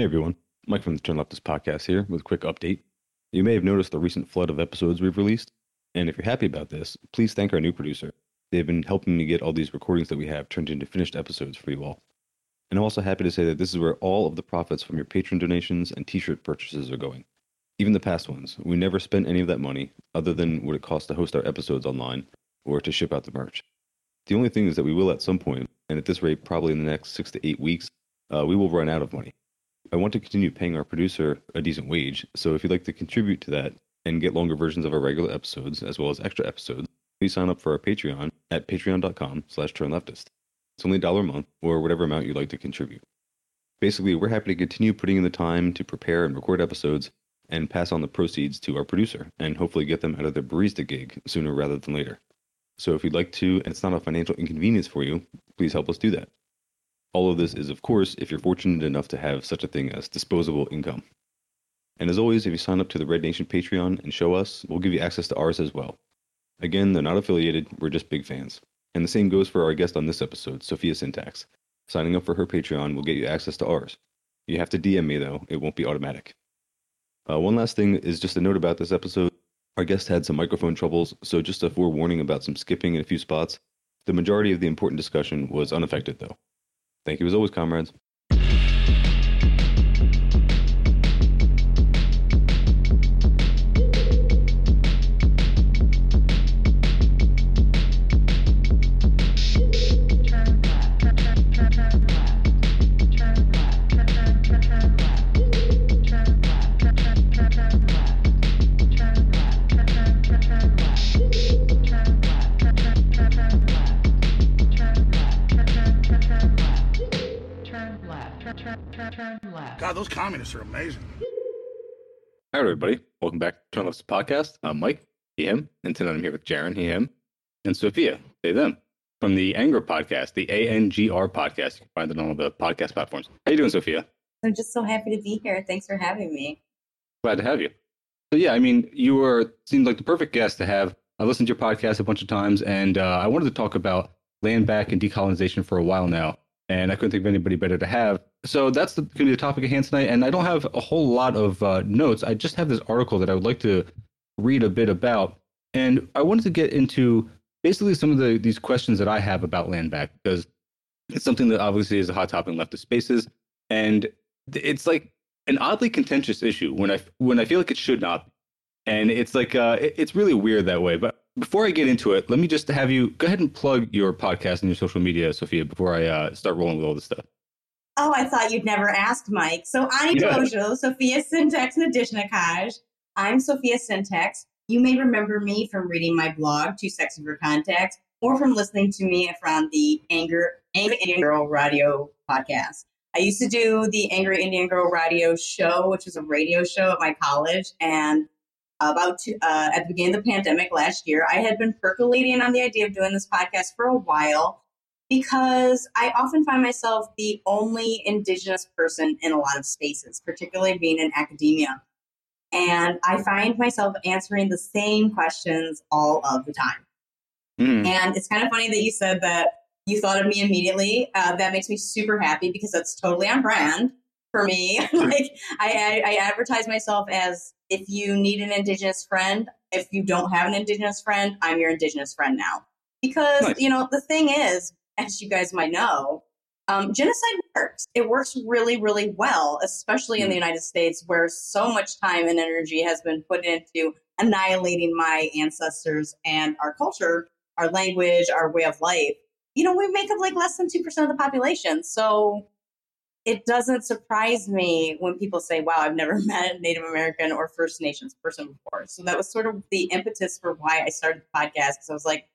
Hey everyone, Mike from the Turn Leftist Podcast here with a quick update. You may have noticed the recent flood of episodes we've released, and if you're happy about this, please thank our new producer. They've been helping me get all these recordings that we have turned into finished episodes for you all. And I'm also happy to say that this is where all of the profits from your Patreon donations and t-shirt purchases are going. Even the past ones, we never spent any of that money other than what it costs to host our episodes online or to ship out the merch. The only thing is that we will at some point, and at this rate probably in the next 6 to 8 weeks, we will run out of money. I want to continue paying our producer a decent wage, so if you'd like to contribute to that and get longer versions of our regular episodes, as well as extra episodes, please sign up for our Patreon at patreon.com/turnleftist. It's only $1 a month, or whatever amount you'd like to contribute. Basically, we're happy to continue putting in the time to prepare and record episodes, and pass on the proceeds to our producer, and hopefully get them out of their barista gig sooner rather than later. So if you'd like to, and it's not a financial inconvenience for you, please help us do that. All of this is, of course, if you're fortunate enough to have such a thing as disposable income. And as always, if you sign up to the Red Nation Patreon and show us, we'll give you access to ours as well. Again, they're not affiliated, we're just big fans. And the same goes for our guest on this episode, Sophia Syntax. Signing up for her Patreon will get you access to ours. You have to DM me, though, it won't be automatic. One last thing is just a note about this episode. Our guest had some microphone troubles, so just a forewarning about some skipping in a few spots. The majority of the important discussion was unaffected, though. Thank you as always, comrades. God, those communists are amazing. All right, everybody. Welcome back to Turn Leftist Podcast. I'm Mike, he, him. And tonight I'm here with Jaron, he, him. And Sophia, they, them. From the ANGR Podcast, the ANGR Podcast. You can find it on all the podcast platforms. How you doing, Sophia? I'm just so happy to be here. Thanks for having me. Glad to have you. So yeah, I mean, you seemed like the perfect guest to have. I listened to your podcast a bunch of times, and I wanted to talk about land back and decolonization for a while now. And I couldn't think of anybody better to have. So that's going to be the topic at hand tonight. And I don't have a whole lot of notes. I just have this article that I would like to read a bit about. And I wanted to get into basically some of these questions that I have about land back, because it's something that obviously is a hot topic in leftist spaces. And it's like an oddly contentious issue when I feel like it should not be. And it's like it's really weird that way. But before I get into it, let me just have you go ahead and plug your podcast and your social media, Sophia, before I start rolling with all this stuff. Oh, I thought you'd never asked, Mike. So I told you, Sophia Syntax Nadishnakaj. I'm Sophia Syntax. You may remember me from reading my blog, Two Sexes for Context, or from listening to me from the Angry Indian Girl Radio podcast. I used to do the Angry Indian Girl Radio show, which was a radio show at my college, and at the beginning of the pandemic last year, I had been percolating on the idea of doing this podcast for a while because I often find myself the only Indigenous person in a lot of spaces, particularly being in academia. And I find myself answering the same questions all of the time. And it's kind of funny that you said that you thought of me immediately. That makes me super happy because that's totally on brand for me. Like I advertise myself as, if you need an Indigenous friend, if you don't have an Indigenous friend, I'm your Indigenous friend now. Because, nice. You know, the thing is, as you guys might know, genocide works. It works really, really well, especially in the United States, where so much time and energy has been put into annihilating my ancestors and our culture, our language, our way of life. You know, we make up like less than 2% of the population. So it doesn't surprise me when people say, wow, I've never met a Native American or First Nations person before. So that was sort of the impetus for why I started the podcast. Because I was like,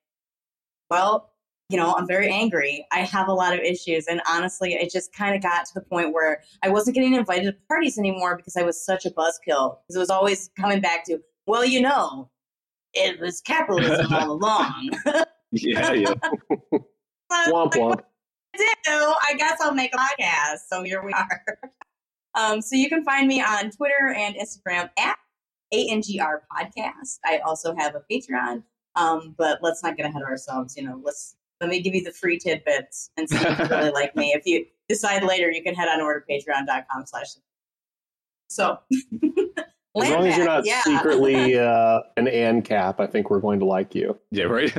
well, you know, I'm very angry. I have a lot of issues. And honestly, it just kind of got to the point where I wasn't getting invited to parties anymore because I was such a buzzkill. Because it was always coming back to, well, you know, it was capitalism all along. Yeah. Womp womp. I guess I'll make a podcast. So here we are. So you can find me on Twitter and Instagram at ANGR Podcast. I also have a Patreon, but let's not get ahead of ourselves. You know, let me give you the free tidbits and see if you really like me. If you decide later, you can head on over to patreon.com/. So as long as you're not secretly an ANCAP, I think we're going to like you. Yeah, right.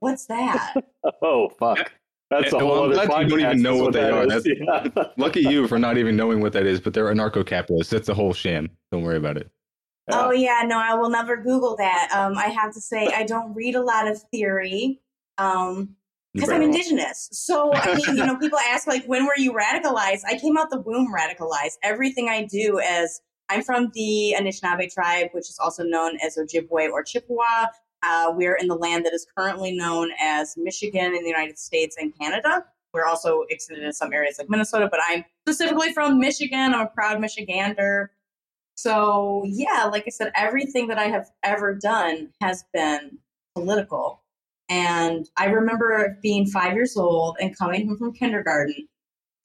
What's that? Oh, fuck. Yeah. That's a whole other podcast. You don't even know what they are. That's, yeah. Lucky you for not even knowing what that is, but they're anarcho-capitalists. That's a whole sham. Don't worry about it. Oh, yeah. No, I will never Google that. I have to say, I don't read a lot of theory because I'm indigenous. So, I mean, you know, people ask, like, when were you radicalized? I came out the womb radicalized. Everything I do is I'm from the Anishinaabe tribe, which is also known as Ojibwe or Chippewa. We're in the land that is currently known as Michigan in the United States and Canada. We're also extended in some areas like Minnesota, but I'm specifically from Michigan. I'm a proud Michigander. So, yeah, like I said, everything that I have ever done has been political. And I remember being 5 years old and coming home from kindergarten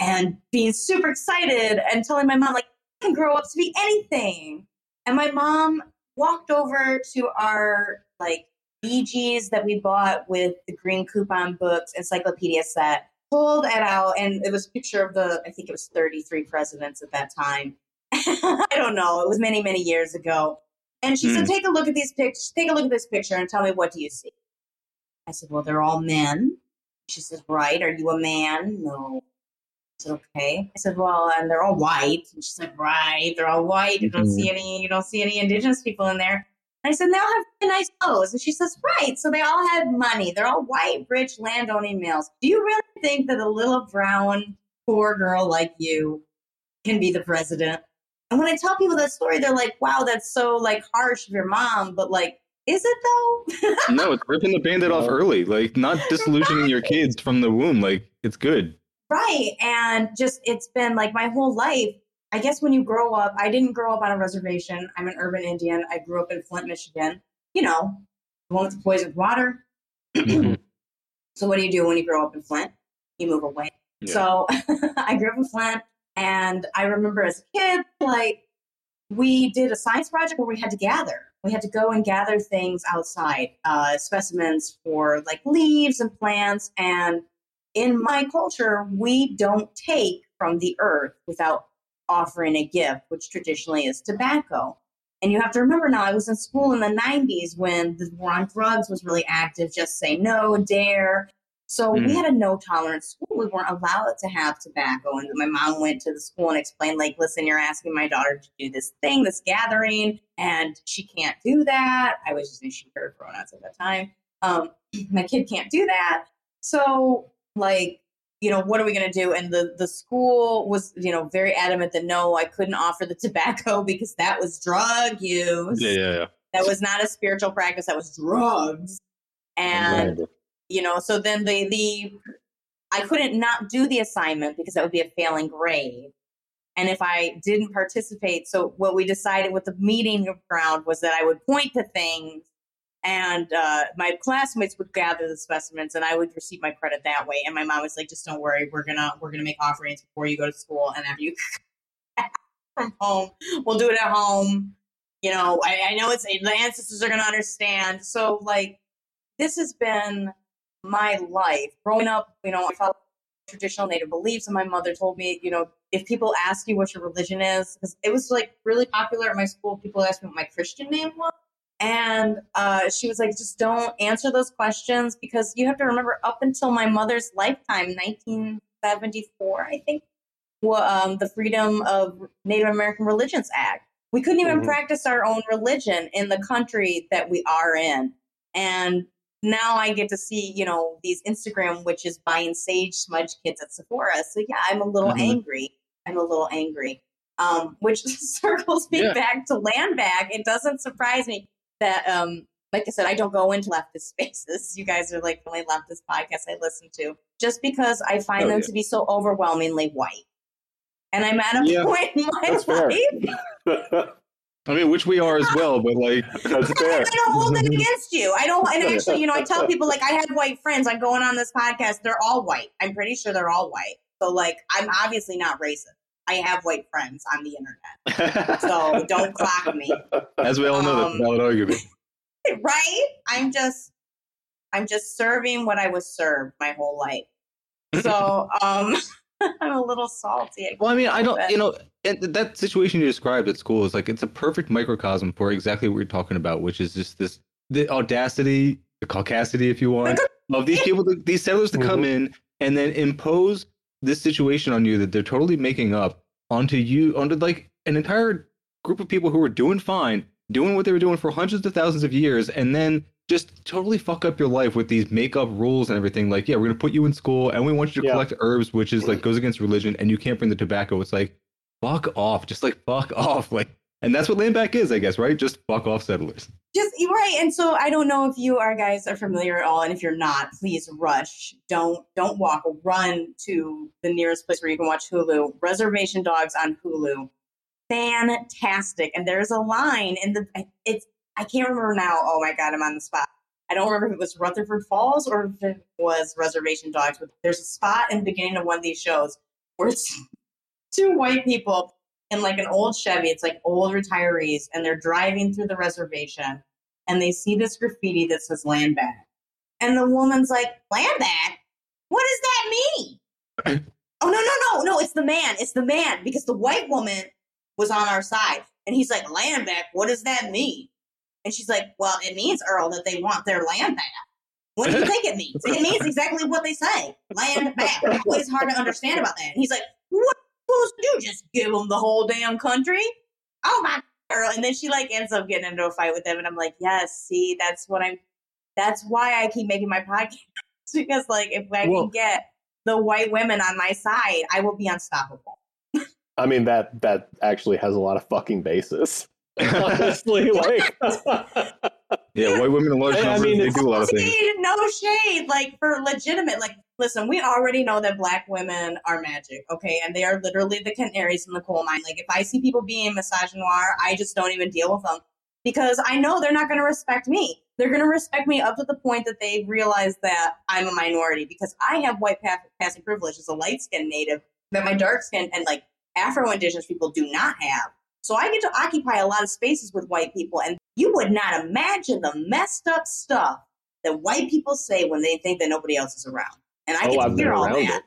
and being super excited and telling my mom, like, I can grow up to be anything. And my mom walked over to our, like, BGs that we bought with the green coupon books, encyclopedia set, pulled it out, and it was a picture of the, I think it was 33 presidents at that time. I don't know. It was many, many years ago. And she said, "Take a look at these pictures. Take a look at this picture and tell me, what do you see?" I said, "Well, they're all men." She says, "Right. Are you a man?" "No." I said, "Okay." I said, "Well, and they're all white." And she said, "Right. They're all white. You don't see any. You don't see any indigenous people in there." I said, "They all have really nice clothes." And she says, "Right. So they all have money. They're all white, rich, landowning males. Do you really think that a little brown, poor girl like you can be the president?" And when I tell people that story, they're like, "Wow, that's so, like, harsh of your mom." But, like, is it though? No, it's ripping the Band-Aid off early. Like, not disillusioning your kids from the womb. Like, it's good. Right. And just, it's been, like, my whole life. I guess when you grow up, I didn't grow up on a reservation. I'm an urban Indian. I grew up in Flint, Michigan. You know, the one with the poisoned water. So what do? When you grow up in Flint, you move away. Yeah. So I grew up in Flint, and I remember as a kid, like, we did a science project where we had to gather. We had to go and gather things outside, specimens for, like, leaves and plants. And in my culture, we don't take from the earth without offering a gift, which traditionally is tobacco. And you have to remember now, I was in school in the 90s when the war on drugs was really active, just say no, dare. So we had a no-tolerance school. We weren't allowed to have tobacco. And my mom went to the school and explained, like, "Listen, you're asking my daughter to do this thing, this gathering, and she can't do that." I was using she, her pronouns at that time. My kid can't do that. So, like, you know, what are we going to do? And the school was, you know, very adamant that no, I couldn't offer the tobacco because that was drug use. Yeah. That was not a spiritual practice. That was drugs. And, you know, so then the I couldn't not do the assignment because that would be a failing grade. And if I didn't participate, so what we decided with the meeting ground was that I would point to things. And my classmates would gather the specimens, and I would receive my credit that way. And my mom was like, "Just don't worry, we're gonna make offerings before you go to school, and after you from home, we'll do it at home." You know, I know it's the ancestors are gonna understand. So, like, this has been my life growing up. You know, I followed traditional Native beliefs, and my mother told me, you know, if people ask you what your religion is, because it was, like, really popular at my school, people asked me what my Christian name was. And she was like, "Just don't answer those questions," because you have to remember, up until my mother's lifetime, 1974, I think, the Freedom of Native American Religions Act, we couldn't even practice our own religion in the country that we are in. And now I get to see, you know, these Instagram witches buying sage smudge kits at Sephora. So, yeah, I'm a little angry. I'm a little angry, which circles me back to land back. It doesn't surprise me that, like I said, I don't go into leftist spaces. You guys are, like, the only leftist podcast I listen to, just because I find them to be so overwhelmingly white. And I'm at a point in my life. I mean, which we are as well, but, like, that's fair. I don't hold it against you. I don't, and actually, you know, I tell people, like, I had white friends. I'm going on this podcast. They're all white. I'm pretty sure they're all white. So, like, I'm obviously not racist. I have white friends on the internet, so don't clock me. As we all know, that's a valid argument, right? I'm just serving what I was served my whole life. So, I'm a little salty. Well, I mean, I don't, you know, and that situation you described at school is like, it's a perfect microcosm for exactly what you're talking about, which is just this, the audacity, the caucasity, if you want, of these people, these settlers to come in and then impose this situation on you that they're totally making up onto you, onto like an entire group of people who were doing fine, doing what they were doing for hundreds of thousands of years, and then just totally fuck up your life with these make-up rules and everything. Like, yeah, we're going to put you in school and we want you to collect herbs, which is like goes against religion, and you can't bring the tobacco. It's like, fuck off. Just like, fuck off. Like, and that's what land back is, I guess, right? Just fuck off settlers. Just right. And so I don't know if you are guys are familiar at all. And if you're not, please rush. Don't walk. Run to the nearest place where you can watch Hulu. Reservation Dogs on Hulu. Fantastic. And there's a line in the, it's, I can't remember now. Oh my God, I'm on the spot. I don't remember if it was Rutherford Falls or if it was Reservation Dogs, but there's a spot in the beginning of one of these shows where it's two white people in like an old Chevy. It's like old retirees, and they're driving through the reservation and they see this graffiti that says land back. And the woman's like, land back? What does that mean? Oh, no. It's the man. It's the man, because the white woman was on our side. And he's like, land back? What does that mean? And she's like, well, it means, Earl, that they want their land back. What do you think it means? It means exactly what they say. Land back. What is hard to understand about that? And he's like, what are you supposed to do? Just give them the whole damn country? Oh, my Earl. And then she like ends up getting into a fight with them. And I'm like, yes, see, that's why I keep making my podcast. Because like, if I can get the white women on my side, I will be unstoppable. I mean, that actually has a lot of fucking basis. Honestly, like, yeah, white women in large numbers, they do a lot of things. No shade, like, for legitimate, like, listen, we already know that black women are magic, okay, and they are literally the canaries in the coal mine. Like, if I see people being misogynoir, I just don't even deal with them, because I know they're not going to respect me. They're going to respect me up to the point that they realize that I'm a minority, because I have white passing privilege as a light-skinned native that my dark-skinned and like Afro-Indigenous people do not have. So I get to occupy a lot of spaces with white people, and you would not imagine the messed up stuff that white people say when they think that nobody else is around. And I get to hear all that.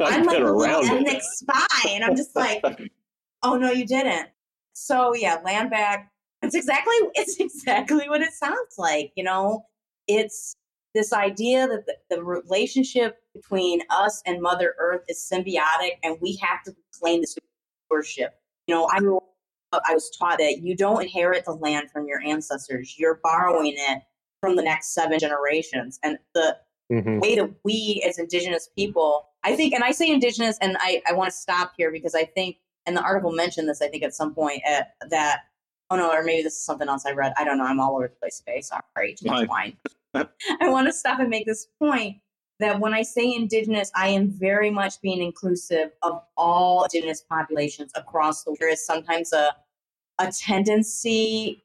I'm like a little ethnic spy, and I'm just like, oh no, you didn't. So yeah, land back. It's exactly what it sounds like. You know, it's this idea that the relationship between us and Mother Earth is symbiotic, and we have to claim this worship. You know, I was taught that you don't inherit the land from your ancestors. You're borrowing it from the next seven generations. And the way that we as Indigenous people, I think, and I say Indigenous, and I want to stop here because I think, and the article mentioned this, I think at some point that, oh no, or maybe this is something else I read. I don't know. I'm all over the place today. Sorry. Too much wine. I want to stop and make this point that when I say Indigenous, I am very much being inclusive of all Indigenous populations across the world. There is sometimes a tendency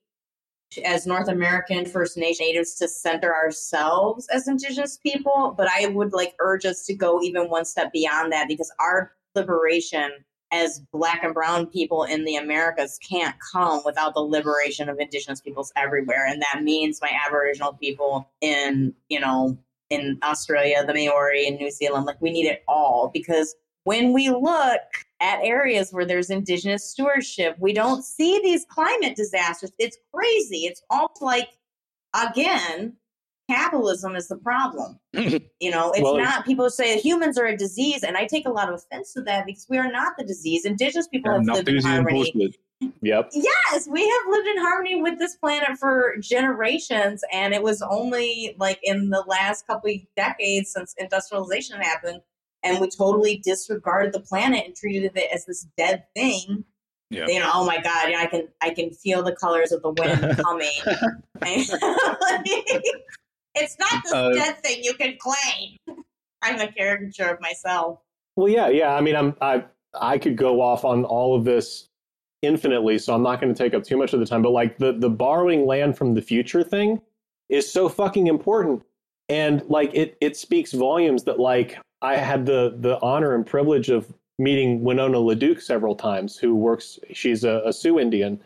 as North American First Nation natives to center ourselves as Indigenous people, but I would like urge us to go even one step beyond that, because our liberation as Black and Brown people in the Americas can't come without the liberation of Indigenous peoples everywhere. And that means my Aboriginal people in Australia, the Maori, and New Zealand. Like, we need it all, because when we look at areas where there's Indigenous stewardship, we don't see these climate disasters. It's crazy. It's all like, again, capitalism is the problem. You know, it's not, people say humans are a disease, and I take a lot of offense to that, because we are not the disease. Indigenous people have lived in harmony. Yep. Yes, we have lived in harmony with this planet for generations, and it was only like in the last couple of decades since industrialization happened, and we totally disregarded the planet and treated it as this dead thing. Yep. You know, oh my God, I can feel the colors of the wind coming. It's not this dead thing you can claim. I'm a caricature of myself. Well, yeah. I mean, I could go off on all of this infinitely, so I'm not going to take up too much of the time, but like the borrowing land from the future thing is so fucking important, and like it speaks volumes that, like, I had the honor and privilege of meeting Winona LaDuke several times, who works, she's a Sioux Indian,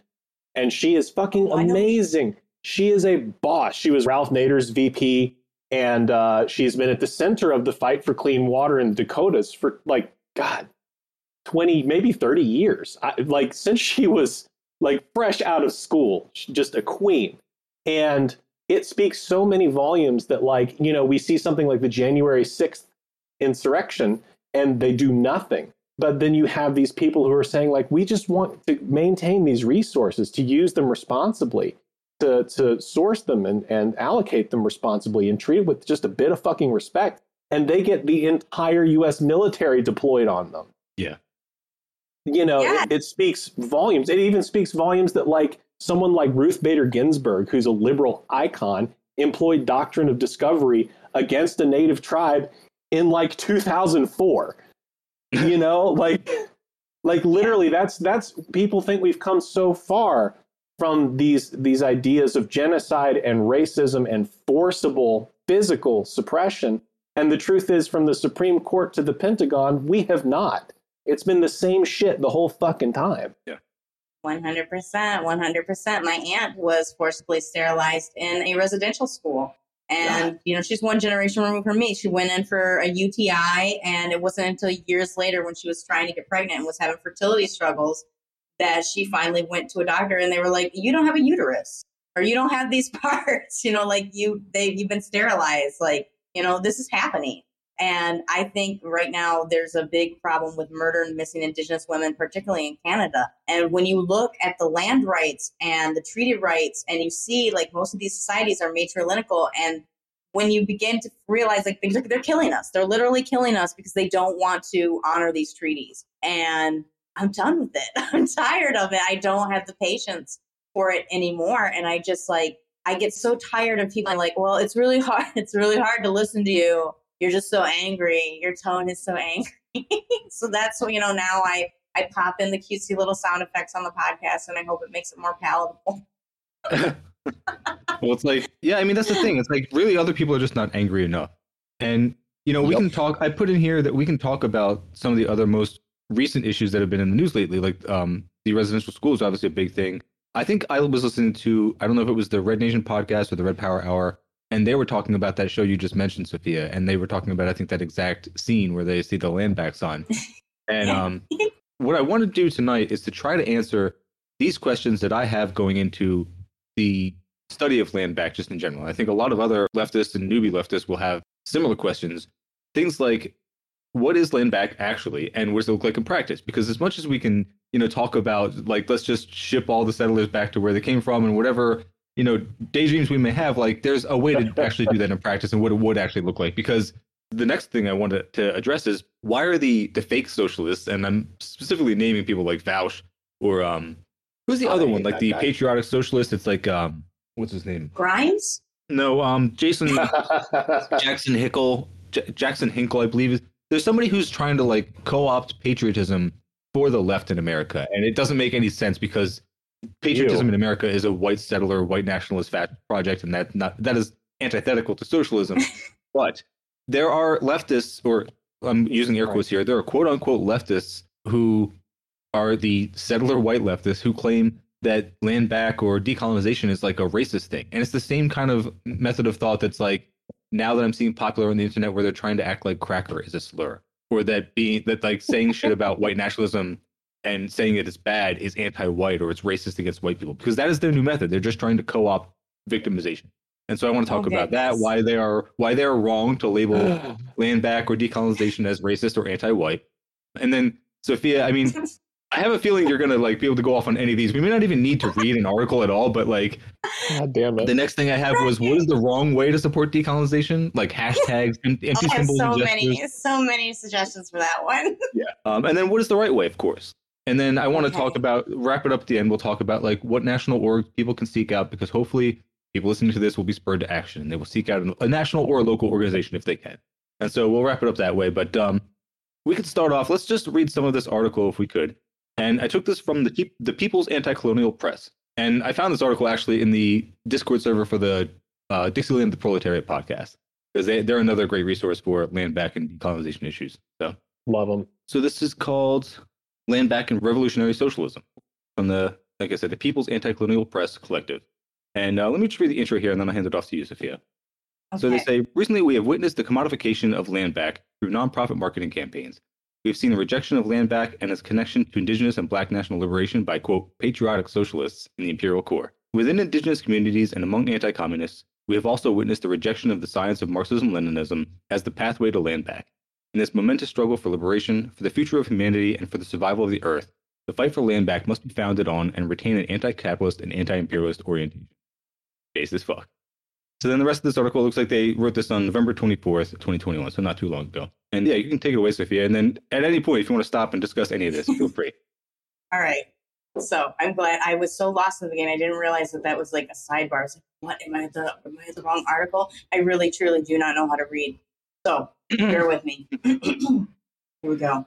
and she is fucking amazing. She is a boss. She was Ralph Nader's VP, and she's been at the center of the fight for clean water in the Dakotas for like God, 20, maybe 30 years. Like since she was like fresh out of school, just a queen. And it speaks so many volumes that, like, you know, we see something like the January 6th insurrection and they do nothing. But then you have these people who are saying, like, we just want to maintain these resources, to use them responsibly, to source them and allocate them responsibly and treat it with just a bit of fucking respect. And they get the entire U.S. military deployed on them. Yeah. You know, yeah. It speaks volumes. It even speaks volumes that, like, someone like Ruth Bader Ginsburg, who's a liberal icon, employed doctrine of discovery against a native tribe in like 2004. You know, like literally that's people think we've come so far from these ideas of genocide and racism and forcible physical suppression. And the truth is, from the Supreme Court to the Pentagon, we have not. It's been the same shit the whole fucking time. Yeah. 100%, 100%. My aunt was forcibly sterilized in a residential school. And, you know, she's one generation removed from me. She went in for a UTI, and it wasn't until years later when she was trying to get pregnant and was having fertility struggles that she finally went to a doctor, and they were like, you don't have a uterus, or you don't have these parts, you know, like you've been sterilized. Like, you know, this is happening. And I think right now there's a big problem with murder and missing Indigenous women, particularly in Canada. And when you look at the land rights and the treaty rights, and you see, like, most of these societies are matrilingual. And when you begin to realize, like, they're killing us. They're literally killing us because they don't want to honor these treaties. And I'm done with it. I'm tired of it. I don't have the patience for it anymore. And I just, like, I get so tired of people like, well, it's really hard. It's really hard to listen to you. You're just so angry. Your tone is so angry. So that's what, you know, now I pop in the cutesy little sound effects on the podcast, and I hope it makes it more palatable. Well, it's like, yeah, I mean, that's the thing. It's like, really, other people are just not angry enough. And, you know, we can talk. I put in here that we can talk about some of the other most recent issues that have been in the news lately. Like the residential school is obviously a big thing. I think I was listening to, I don't know if it was the Red Nation Podcast or the Red Power Hour, and they were talking about that show you just mentioned, Sophia, and they were talking about, I think, that exact scene where they see the land backs on. And what I want to do tonight is to try to answer these questions that I have going into the study of land back just in general. I think a lot of other leftists and newbie leftists will have similar questions. Things like, what is land back actually, and what does it look like in practice? Because as much as we can, you know, talk about, like, let's just ship all the settlers back to where they came from and whatever, you know, daydreams we may have, like, there's a way to actually do that in practice and what it would actually look like. Because the next thing I wanted to address is, why are the fake socialists, and I'm specifically naming people like Vaush or who's the other one, like the guy, patriotic socialist? It's like what's his name? Grimes? No, Jason Jackson Hinkle, I believe. There's somebody who's trying to, like, co-opt patriotism for the left in America, and it doesn't make any sense because patriotism in America is a white settler, white nationalist project, and that is antithetical to socialism. But there are leftists, or I'm using air quotes here, there are quote-unquote leftists who are the settler white leftists who claim that land back or decolonization is like a racist thing. And it's the same kind of method of thought that's like, now that I'm seeing popular on the internet, where they're trying to act like cracker is a slur, or that like saying shit about white nationalism and saying that it's bad is anti-white or it's racist against white people, because that is their new method. They're just trying to co-opt victimization. And so I want to talk about that, why they are wrong to label land back or decolonization as racist or anti-white. And then, Sophia, I mean, I have a feeling you're going to, like, be able to go off on any of these. We may not even need to read an article at all, but, like, God damn it. The next thing I have was, what is the wrong way to support decolonization? Like hashtags, empty symbols. So many suggestions for that one. Yeah. And then what is the right way, of course? And then I want to talk about, wrap it up at the end, we'll talk about, like, what national orgs people can seek out, because hopefully people listening to this will be spurred to action and they will seek out a national or a local organization if they can. And so we'll wrap it up that way. But we could start off, let's just read some of this article if we could. And I took this from the People's Anticolonial Press. And I found this article actually in the Discord server for the Dixieland the Proletariat podcast, because they're another great resource for land back and decolonization issues. So love them. So this is called Land Back and Revolutionary Socialism from the, like I said, the People's Anticolonial Press Collective. And let me just read the intro here, and then I'll hand it off to you, Sophia. Okay. So they say, recently we have witnessed the commodification of land back through nonprofit marketing campaigns. We've seen the rejection of land back and its connection to Indigenous and Black national liberation by, quote, patriotic socialists in the imperial core. Within Indigenous communities and among anti-communists, we have also witnessed the rejection of the science of Marxism-Leninism as the pathway to land back. In this momentous struggle for liberation, for the future of humanity, and for the survival of the Earth, the fight for land back must be founded on and retain an anti-capitalist and anti-imperialist orientation. Based as fuck. So then the rest of this article looks like they wrote this on November 24th, 2021, so not too long ago. And yeah, you can take it away, Sophia. And then at any point, if you want to stop and discuss any of this, feel free. All right. So I'm glad I was so lost in the beginning. I didn't realize that that was like a sidebar. I was like, what? Am I the wrong article? I really, truly do not know how to read. So bear with me. Here we go.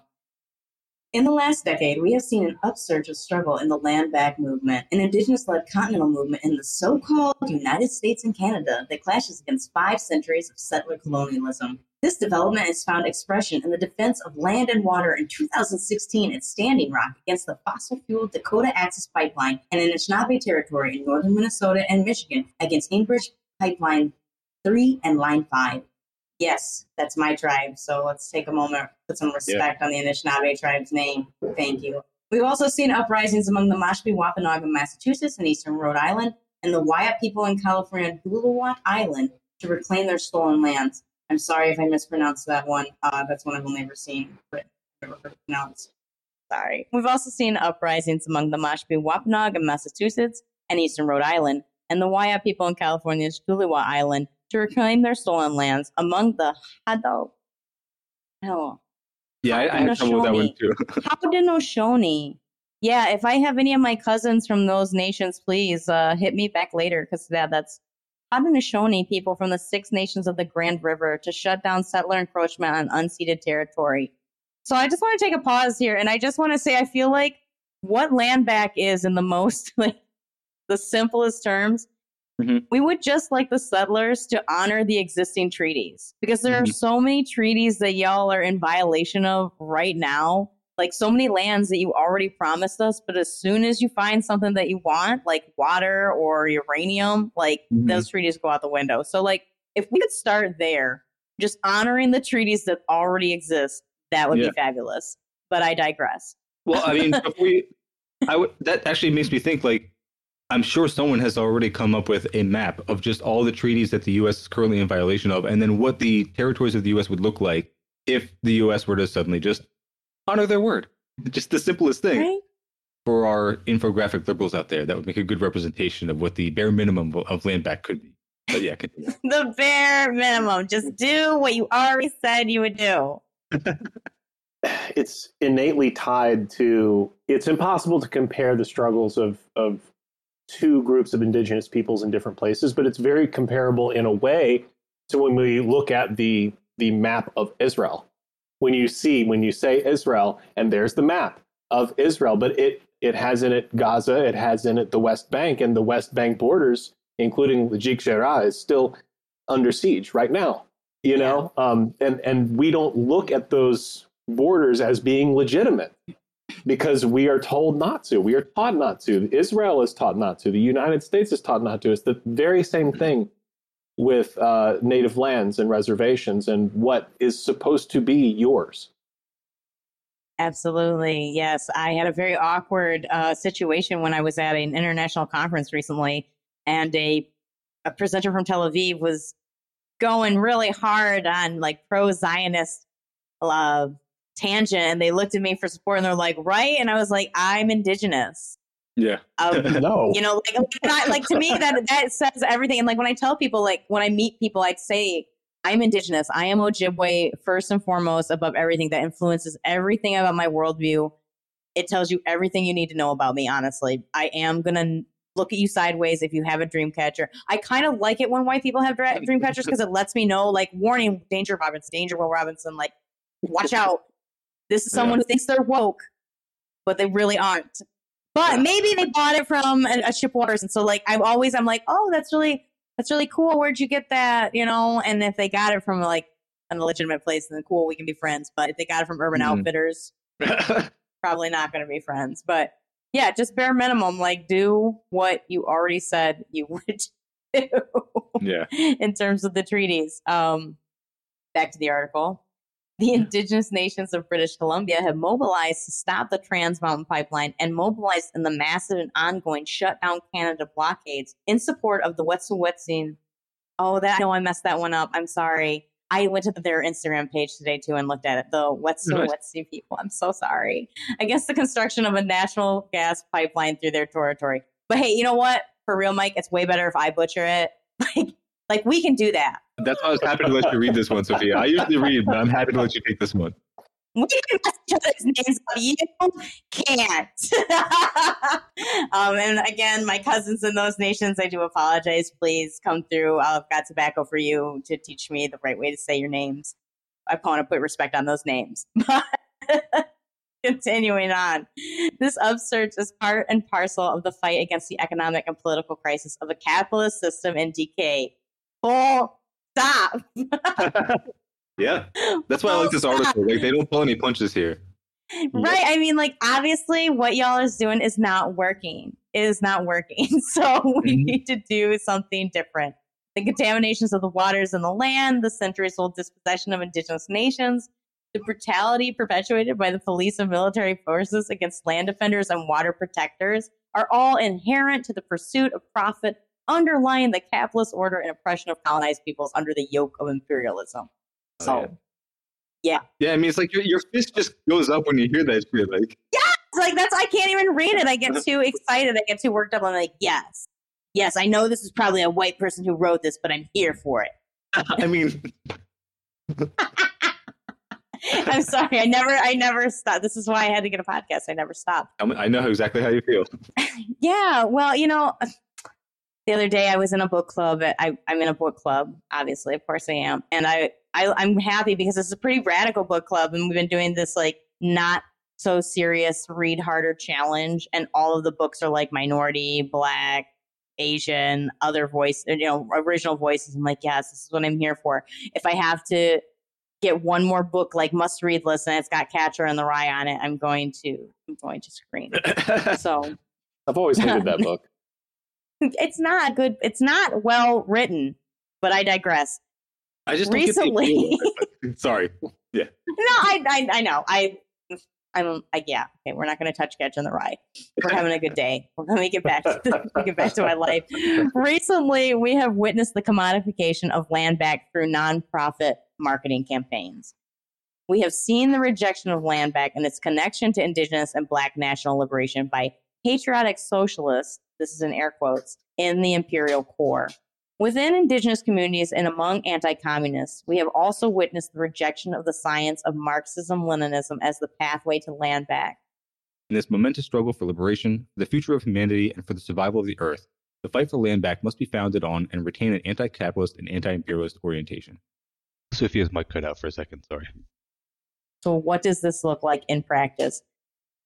In the last decade, we have seen an upsurge of struggle in the land back movement, an Indigenous-led continental movement in the so-called United States and Canada that clashes against 5 centuries of settler colonialism. This development has found expression in the defense of land and water in 2016 at Standing Rock against the fossil-fueled Dakota Access Pipeline and in Anishinaabe territory in northern Minnesota and Michigan against Enbridge Pipeline 3 and Line 5. Yes, that's my tribe. So let's take a moment, put some respect on the Anishinaabe tribe's name. Thank you. We've also seen uprisings among the Mashpee Wampanoag in Massachusetts and eastern Rhode Island and the Wiyot people in California and Guadaluwak Island to reclaim their stolen lands. I'm sorry if I mispronounced that one. That's one I've only ever seen, but never pronounced. Sorry. We've also seen uprisings among the Mashpee Wampanoag in Massachusetts and eastern Rhode Island and the Wiyot people in California's Guadaluwak Island to reclaim their stolen lands among the I had trouble with that one too. Haudenosaunee. Yeah, if I have any of my cousins from those nations, please hit me back later, because that's Haudenosaunee people from the Six Nations of the Grand River to shut down settler encroachment on unceded territory. So I just want to take a pause here, and I just want to say I feel like what land back is in the most, like, the simplest terms. Mm-hmm. We would just like the settlers to honor the existing treaties, because there are so many treaties that y'all are in violation of right now, like so many lands that you already promised us. But as soon as you find something that you want, like water or uranium, like those treaties go out the window. So like if we could start there, just honoring the treaties that already exist, that would be fabulous. But I digress. Well, I mean, that actually makes me think, like, I'm sure someone has already come up with a map of just all the treaties that the U.S. is currently in violation of, and then what the territories of the U.S. would look like if the U.S. were to suddenly just honor their word. Just the simplest thing. Right? For our infographic liberals out there, that would make a good representation of what the bare minimum of land back could be. But yeah, continue. The bare minimum. Just do what you already said you would do. It's innately tied to, it's impossible to compare the struggles of two groups of indigenous peoples in different places, but it's very comparable in a way to when we look at the map of Israel. When you say Israel, and there's the map of Israel, but it has in it Gaza, it has in it the West Bank, and the West Bank borders, including the Sheikh Jarrah, is still under siege right now, you know? And we don't look at those borders as being legitimate, because we are told not to. We are taught not to. Israel is taught not to. The United States is taught not to. It's the very same thing with native lands and reservations and what is supposed to be yours. Absolutely. Yes. I had a very awkward situation when I was at an international conference recently, and a presenter from Tel Aviv was going really hard on like pro-Zionist tangent, and they looked at me for support, and they're like, right? And I was like, I'm indigenous. Yeah. No. You know, like to me, that says everything. And like when I tell people, like when I meet people, I'd say, I'm indigenous. I am Ojibwe first and foremost above everything. That influences everything about my worldview. It tells you everything you need to know about me, honestly. I am going to look at you sideways if you have a dream catcher. I kind of like it when white people have dream catchers, because it lets me know, like, warning, danger, Robinson, danger, Will Robinson, like, watch out. This is someone who thinks they're woke, but they really aren't. But maybe they bought it from a Chippewa person. So like, I'm like, oh, that's really cool. Where'd you get that? You know? And if they got it from like an illegitimate place, then cool, we can be friends. But if they got it from Urban Outfitters, probably not going to be friends. But yeah, just bare minimum, like do what you already said you would do in terms of the treaties. Back to the article. The indigenous nations of British Columbia have mobilized to stop the Trans Mountain Pipeline and mobilized in the massive and ongoing shutdown Canada blockades in support of the Wet'suwet'en. Oh, that, I know I messed that one up. I'm sorry. I went to their Instagram page today, too, and looked at it. The Wet'suwet'en people. I'm so sorry. Against the construction of a national gas pipeline through their territory. But hey, you know what? For real, Mike, it's way better if I butcher it. Like we can do that. That's why I was happy to let you read this one, Sophia. I usually read, but I'm happy to let you take this one. We can mess each other's names, but you can't. And again, my cousins in those nations, I do apologize. Please come through. I've got tobacco for you to teach me the right way to say your names. I want to put respect on those names. But continuing on, this upsurge is part and parcel of the fight against the economic and political crisis of a capitalist system in decay. Full stop. Yeah, that's why I like this article. Like, they don't pull any punches here. Right. I mean, like, obviously what y'all is doing is not working. It is not working. So we need to do something different. The contaminations of the waters and the land, the centuries-old dispossession of indigenous nations, the brutality perpetuated by the police and military forces against land defenders and water protectors are all inherent to the pursuit of profit underlying the capitalist order and oppression of colonized peoples under the yoke of imperialism. So, yeah. I mean, it's like your fist just goes up when you hear that shit. Like, yes, like that's, I can't even read it. I get too excited. I get too worked up. I'm like, yes. I know this is probably a white person who wrote this, but I'm here for it. I mean, I'm sorry. I never stopped. This is why I had to get a podcast. I never stopped. I know exactly how you feel. Yeah. Well, you know. The other day I was in a book club. I'm in a book club, obviously, of course I am. And I'm happy because it's a pretty radical book club. And we've been doing this like not so serious read harder challenge. And all of the books are like minority, Black, Asian, other voice, you know, original voices. I'm like, yes, this is what I'm here for. If I have to get one more book, like must read list, and it's got Catcher in the Rye on it, I'm going to screen. So I've always hated that book. It's not good. It's not well written, but I digress. I just recently. Sorry. Yeah. No, I know. I'm okay. We're not going to touch Catch in the Rye. We're having a good day. We're going to get back to my life. Recently, we have witnessed the commodification of land back through nonprofit marketing campaigns. We have seen the rejection of land back and its connection to indigenous and Black national liberation by patriotic socialists. This is in air quotes, in the imperial core. Within indigenous communities and among anti-communists, we have also witnessed the rejection of the science of Marxism-Leninism as the pathway to land back. In this momentous struggle for liberation, for the future of humanity, and for the survival of the earth, the fight for land back must be founded on and retain an anti-capitalist and anti-imperialist orientation. Sophia's mic cut out for a second, sorry. So what does this look like in practice?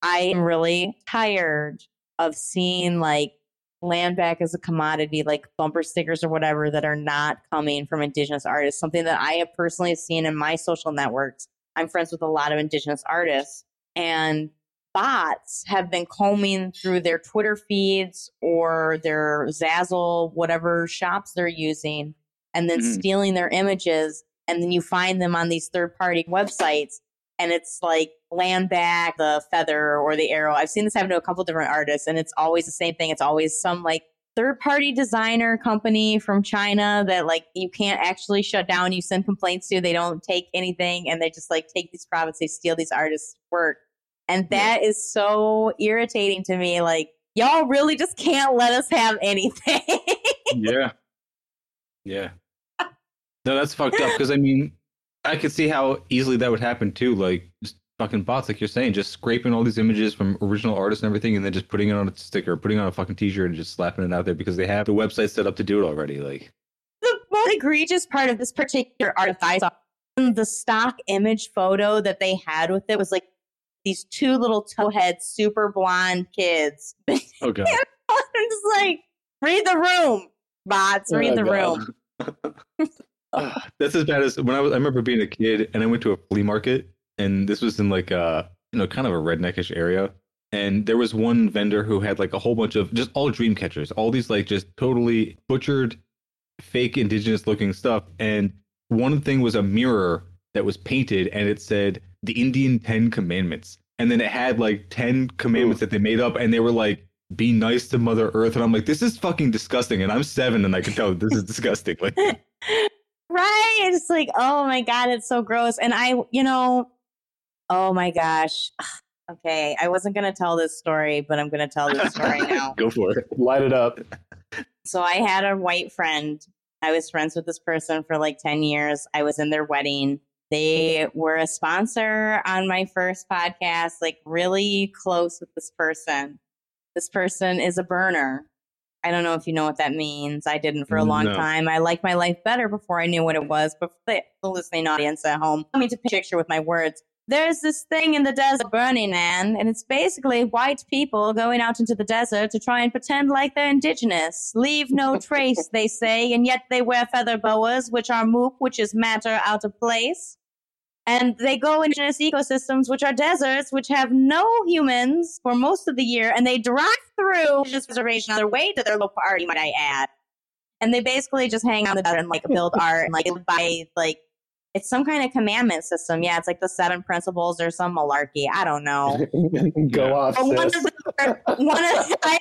I am really tired of seeing like land back as a commodity, like bumper stickers or whatever that are not coming from indigenous artists, something that I have personally seen in my social networks. I'm friends with a lot of indigenous artists, and bots have been combing through their Twitter feeds or their Zazzle, whatever shops they're using, and then stealing their images. And then you find them on these third-party websites, and it's like land back, the feather or the arrow. I've seen this happen to a couple different artists, and it's always the same thing. It's always some like third party designer company from China that like you can't actually shut down. You send complaints to, they don't take anything, and they just like take these profits. They steal these artists' work. And that is so irritating to me. Like, y'all really just can't let us have anything. Yeah. No, that's fucked up. Cause I mean, I could see how easily that would happen too. Like just fucking bots, like you're saying, just scraping all these images from original artists and everything, and then just putting it on a sticker, putting on a fucking t-shirt, and just slapping it out there because they have the website set up to do it already. Like the most egregious part of this particular artist I saw, the stock image photo that they had with it was like these two little towhead, super blonde kids. Oh god! I'm just like, read the room, bots, read the room. That's as bad as when I remember being a kid and I went to a flea market, and this was in like a, you know, kind of a redneckish area. And there was one vendor who had like a whole bunch of just all dream catchers, all these like just totally butchered, fake indigenous looking stuff. And one thing was a mirror that was painted, and it said the Indian 10 Commandments. And then it had like 10 commandments that they made up, and they were like, be nice to Mother Earth. And I'm like, this is fucking disgusting. And I'm 7 and I can tell this is disgusting. Like, right. It's like, oh my God, it's so gross. And I, you know, oh my gosh. Okay. I wasn't going to tell this story, but I'm going to tell this story now. Go for it. Light it up. So I had a white friend. I was friends with this person for like 10 years. I was in their wedding. They were a sponsor on my first podcast, like really close with this person. This person is a burner. I don't know if you know what that means. I didn't for a long time. I liked my life better before I knew what it was. But for the listening audience at home, let me take a picture with my words. There's this thing in the desert burning, man, and it's basically white people going out into the desert to try and pretend like they're indigenous. Leave no trace, they say, and yet they wear feather boas, which are moop, which is matter out of place. And they go into indigenous ecosystems, which are deserts, which have no humans for most of the year, and they drive through this reservation on their way to their local party, might I add. And they basically just hang out in the desert and like build art and like buy like, it's some kind of commandment system. Yeah, it's like the 7 principles or some malarkey. I don't know. Go off, sis. I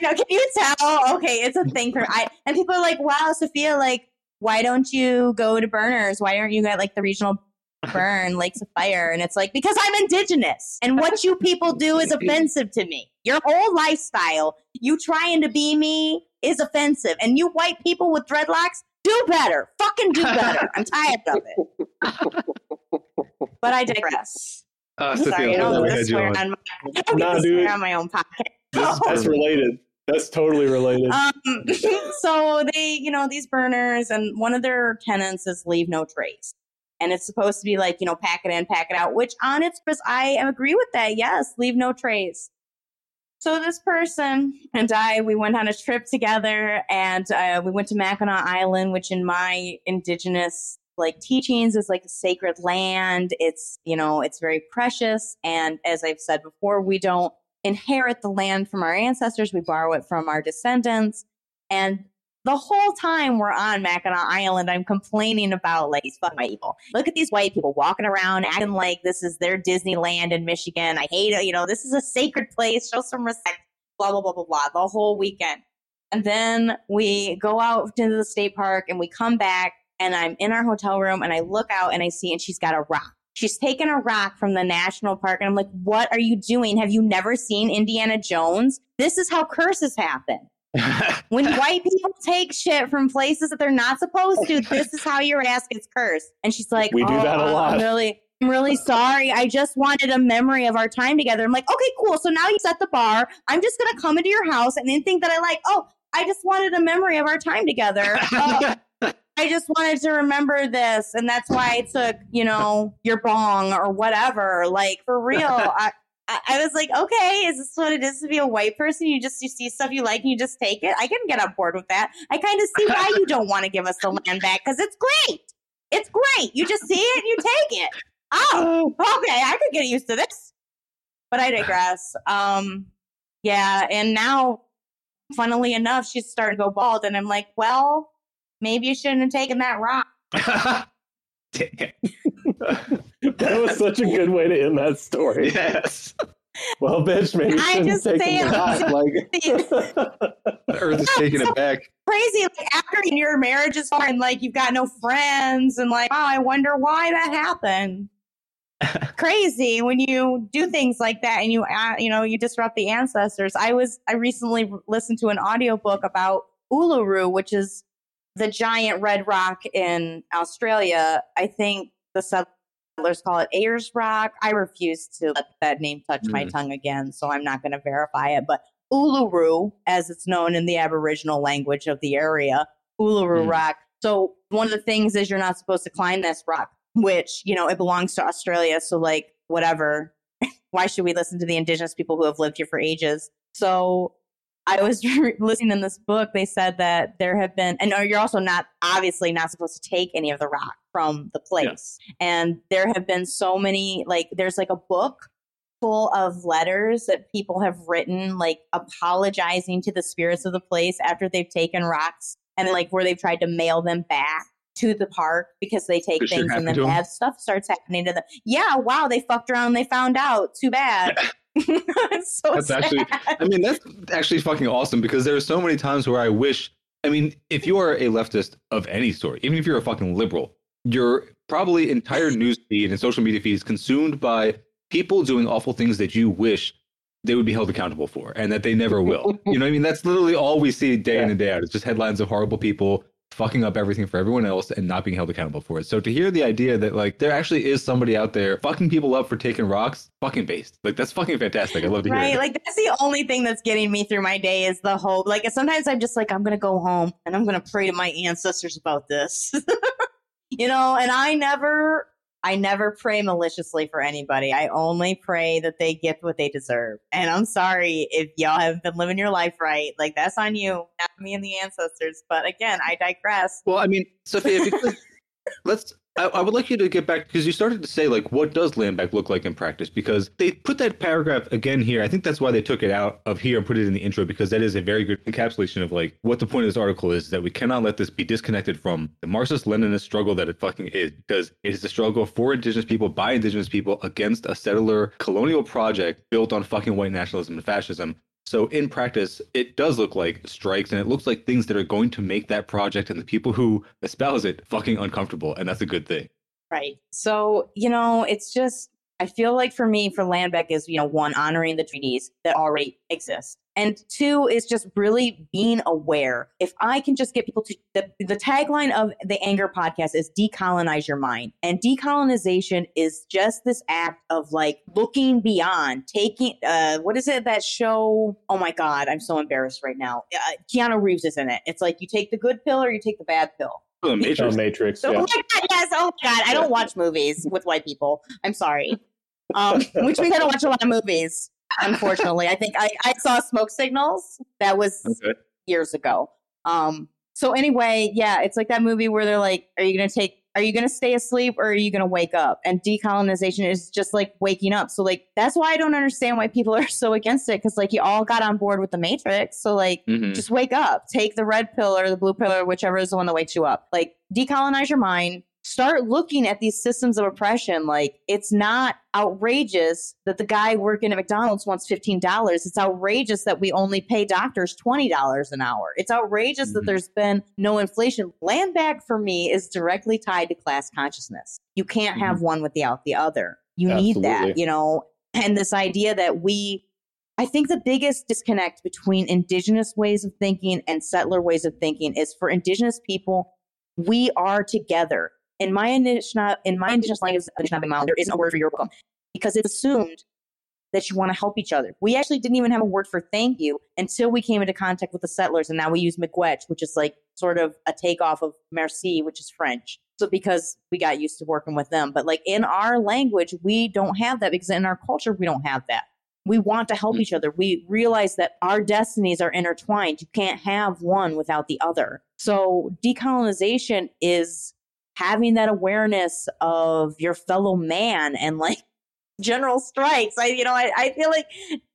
know. Can you tell? Okay, it's a thing for and people are like, wow, Sophia, like, why don't you go to burners? Why aren't you at like the regional burn, Lakes of Fire? And it's like, because I'm indigenous. And what you people do is offensive to me. Your whole lifestyle, you trying to be me, is offensive. And you white people with dreadlocks, do better. Fucking do better. I'm tired of it. But I digress. Sorry, I don't get to swear on my own podcast. That's related. That's totally related. So they, you know, these burners, and one of their tenants is leave no trace. And it's supposed to be like, you know, pack it in, pack it out, which on its surface, I agree with that. Yes, leave no trace. So this person and I, we went on a trip together, and we went to Mackinac Island, which in my indigenous like teachings is like a sacred land. It's, you know, it's very precious. And as I've said before, we don't inherit the land from our ancestors. We borrow it from our descendants. And the whole time we're on Mackinac Island, I'm complaining about like, fuck my people. Look at these white people walking around acting like this is their Disneyland in Michigan. I hate it. You know, this is a sacred place. Show some respect. Blah, blah, blah, blah, blah. The whole weekend. And then we go out into the state park and we come back, and I'm in our hotel room and I look out and I see, and she's got a rock. She's taken a rock from the national park. And I'm like, what are you doing? Have you never seen Indiana Jones? This is how curses happen. When white people take shit from places that they're not supposed to, this is how your ass gets cursed. And she's like, we do that a lot. I'm really sorry. I just wanted a memory of our time together. I'm like, okay, cool. So now you set the bar. I'm just going to come into your house and anything that I like. Oh, I just wanted a memory of our time together. Oh, I just wanted to remember this. And that's why I took, you know, your bong or whatever. Like, for real. I was like, okay, is this what it is to be a white person? You see stuff you like and you just take it? I can get on board with that. I kind of see why you don't want to give us the land back, because it's great. It's great. You just see it and you take it. Oh, okay. I could get used to this. But I digress. Yeah. And now, funnily enough, she's starting to go bald. And I'm like, well, maybe you shouldn't have taken that rock. That was such a good way to end that story. Yes. Well, bitch, maybe you shouldn't take it back. The Earth is taking it back. Crazy. Like, after your marriage is fine, like, you've got no friends, and like, oh, I wonder why that happened. Crazy when you do things like that, and you disrupt the ancestors. I recently listened to an audiobook about Uluru, which is the giant red rock in Australia. I think the settlers call it Ayers Rock. I refuse to let that name touch my tongue again, so I'm not going to verify it. But Uluru, as it's known in the Aboriginal language of the area, Uluru Rock. So one of the things is you're not supposed to climb this rock, which, you know, it belongs to Australia. So like, whatever. Why should we listen to the indigenous people who have lived here for ages? So I was listening in this book. They said that there have been, and you're also obviously not supposed to take any of the rock from the place. Yeah. And there have been so many, like, there's like a book full of letters that people have written, like apologizing to the spirits of the place after they've taken rocks, and like where they've tried to mail them back to the park because they take things and then bad stuff starts happening to them. Yeah, wow, they fucked around. They found out. Too bad. That's sad. That's actually fucking awesome, because there are so many times where I wish, if you are a leftist of any sort, even if you're a fucking liberal, your probably entire news feed and social media feed is consumed by people doing awful things that you wish they would be held accountable for and that they never will. That's literally all we see day in and day out. It's just headlines of horrible people fucking up everything for everyone else and not being held accountable for it. So to hear the idea that there actually is somebody out there fucking people up for taking rocks, fucking based. That's fucking fantastic. I love to hear it. Right, that's the only thing that's getting me through my day is the hope. Sometimes I'm just I'm going to go home and I'm going to pray to my ancestors about this. And I never pray maliciously for anybody. I only pray that they get what they deserve. And I'm sorry if y'all haven't been living your life right. That's on you, not me and the ancestors. But again, I digress. Well, Sophia, I would like you to get back, because you started to say, what does land back look like in practice? Because they put that paragraph again here. I think that's why they took it out of here and put it in the intro, because that is a very good encapsulation of, what the point of this article is that we cannot let this be disconnected from the Marxist-Leninist struggle that it fucking is, because it is a struggle for indigenous people, by indigenous people, against a settler colonial project built on fucking white nationalism and fascism. So in practice, it does look like strikes, and it looks like things that are going to make that project and the people who espouse it fucking uncomfortable. And that's a good thing. Right. So, it's just, I feel for me, for land back is, one, honoring the treaties that already exist. And two is just really being aware. If I can just get people to, the tagline of the ANGR Podcast is decolonize your mind. And decolonization is just this act of looking beyond, taking, what is it, that show? Oh my God, I'm so embarrassed right now. Keanu Reeves is in it. It's you take the good pill or you take the bad pill. The Matrix. Matrix. Yeah. Oh my God, yes. Oh my God, I don't watch movies with white people. I'm sorry. Which means I don't watch a lot of movies. Unfortunately, I think I saw Smoke Signals. That was years ago. So anyway, yeah, it's that movie where they're are you going to stay asleep or are you going to wake up? And decolonization is just waking up. So that's why I don't understand why people are so against it. Cause you all got on board with the Matrix. So just wake up, take the red pill or the blue pill or whichever is the one that wakes you up. Decolonize your mind. Start looking at these systems of oppression. It's not outrageous that the guy working at McDonald's wants $15. It's outrageous that we only pay doctors $20 an hour. It's outrageous that there's been no inflation. Land back for me is directly tied to class consciousness. You can't have one without the other. You need that, and this idea that I think the biggest disconnect between indigenous ways of thinking and settler ways of thinking is for indigenous people, we are together. In my indigenous language, Anishinaabe Mound, there isn't a word for you're welcome, because it's assumed that you want to help each other. We actually didn't even have a word for thank you until we came into contact with the settlers, and now we use miigwech, which is sort of a takeoff of merci, which is French. So because we got used to working with them, but in our language, we don't have that, because in our culture, we don't have that. We want to help each other. We realize that our destinies are intertwined. You can't have one without the other. So decolonization is having that awareness of your fellow man and general strikes. I feel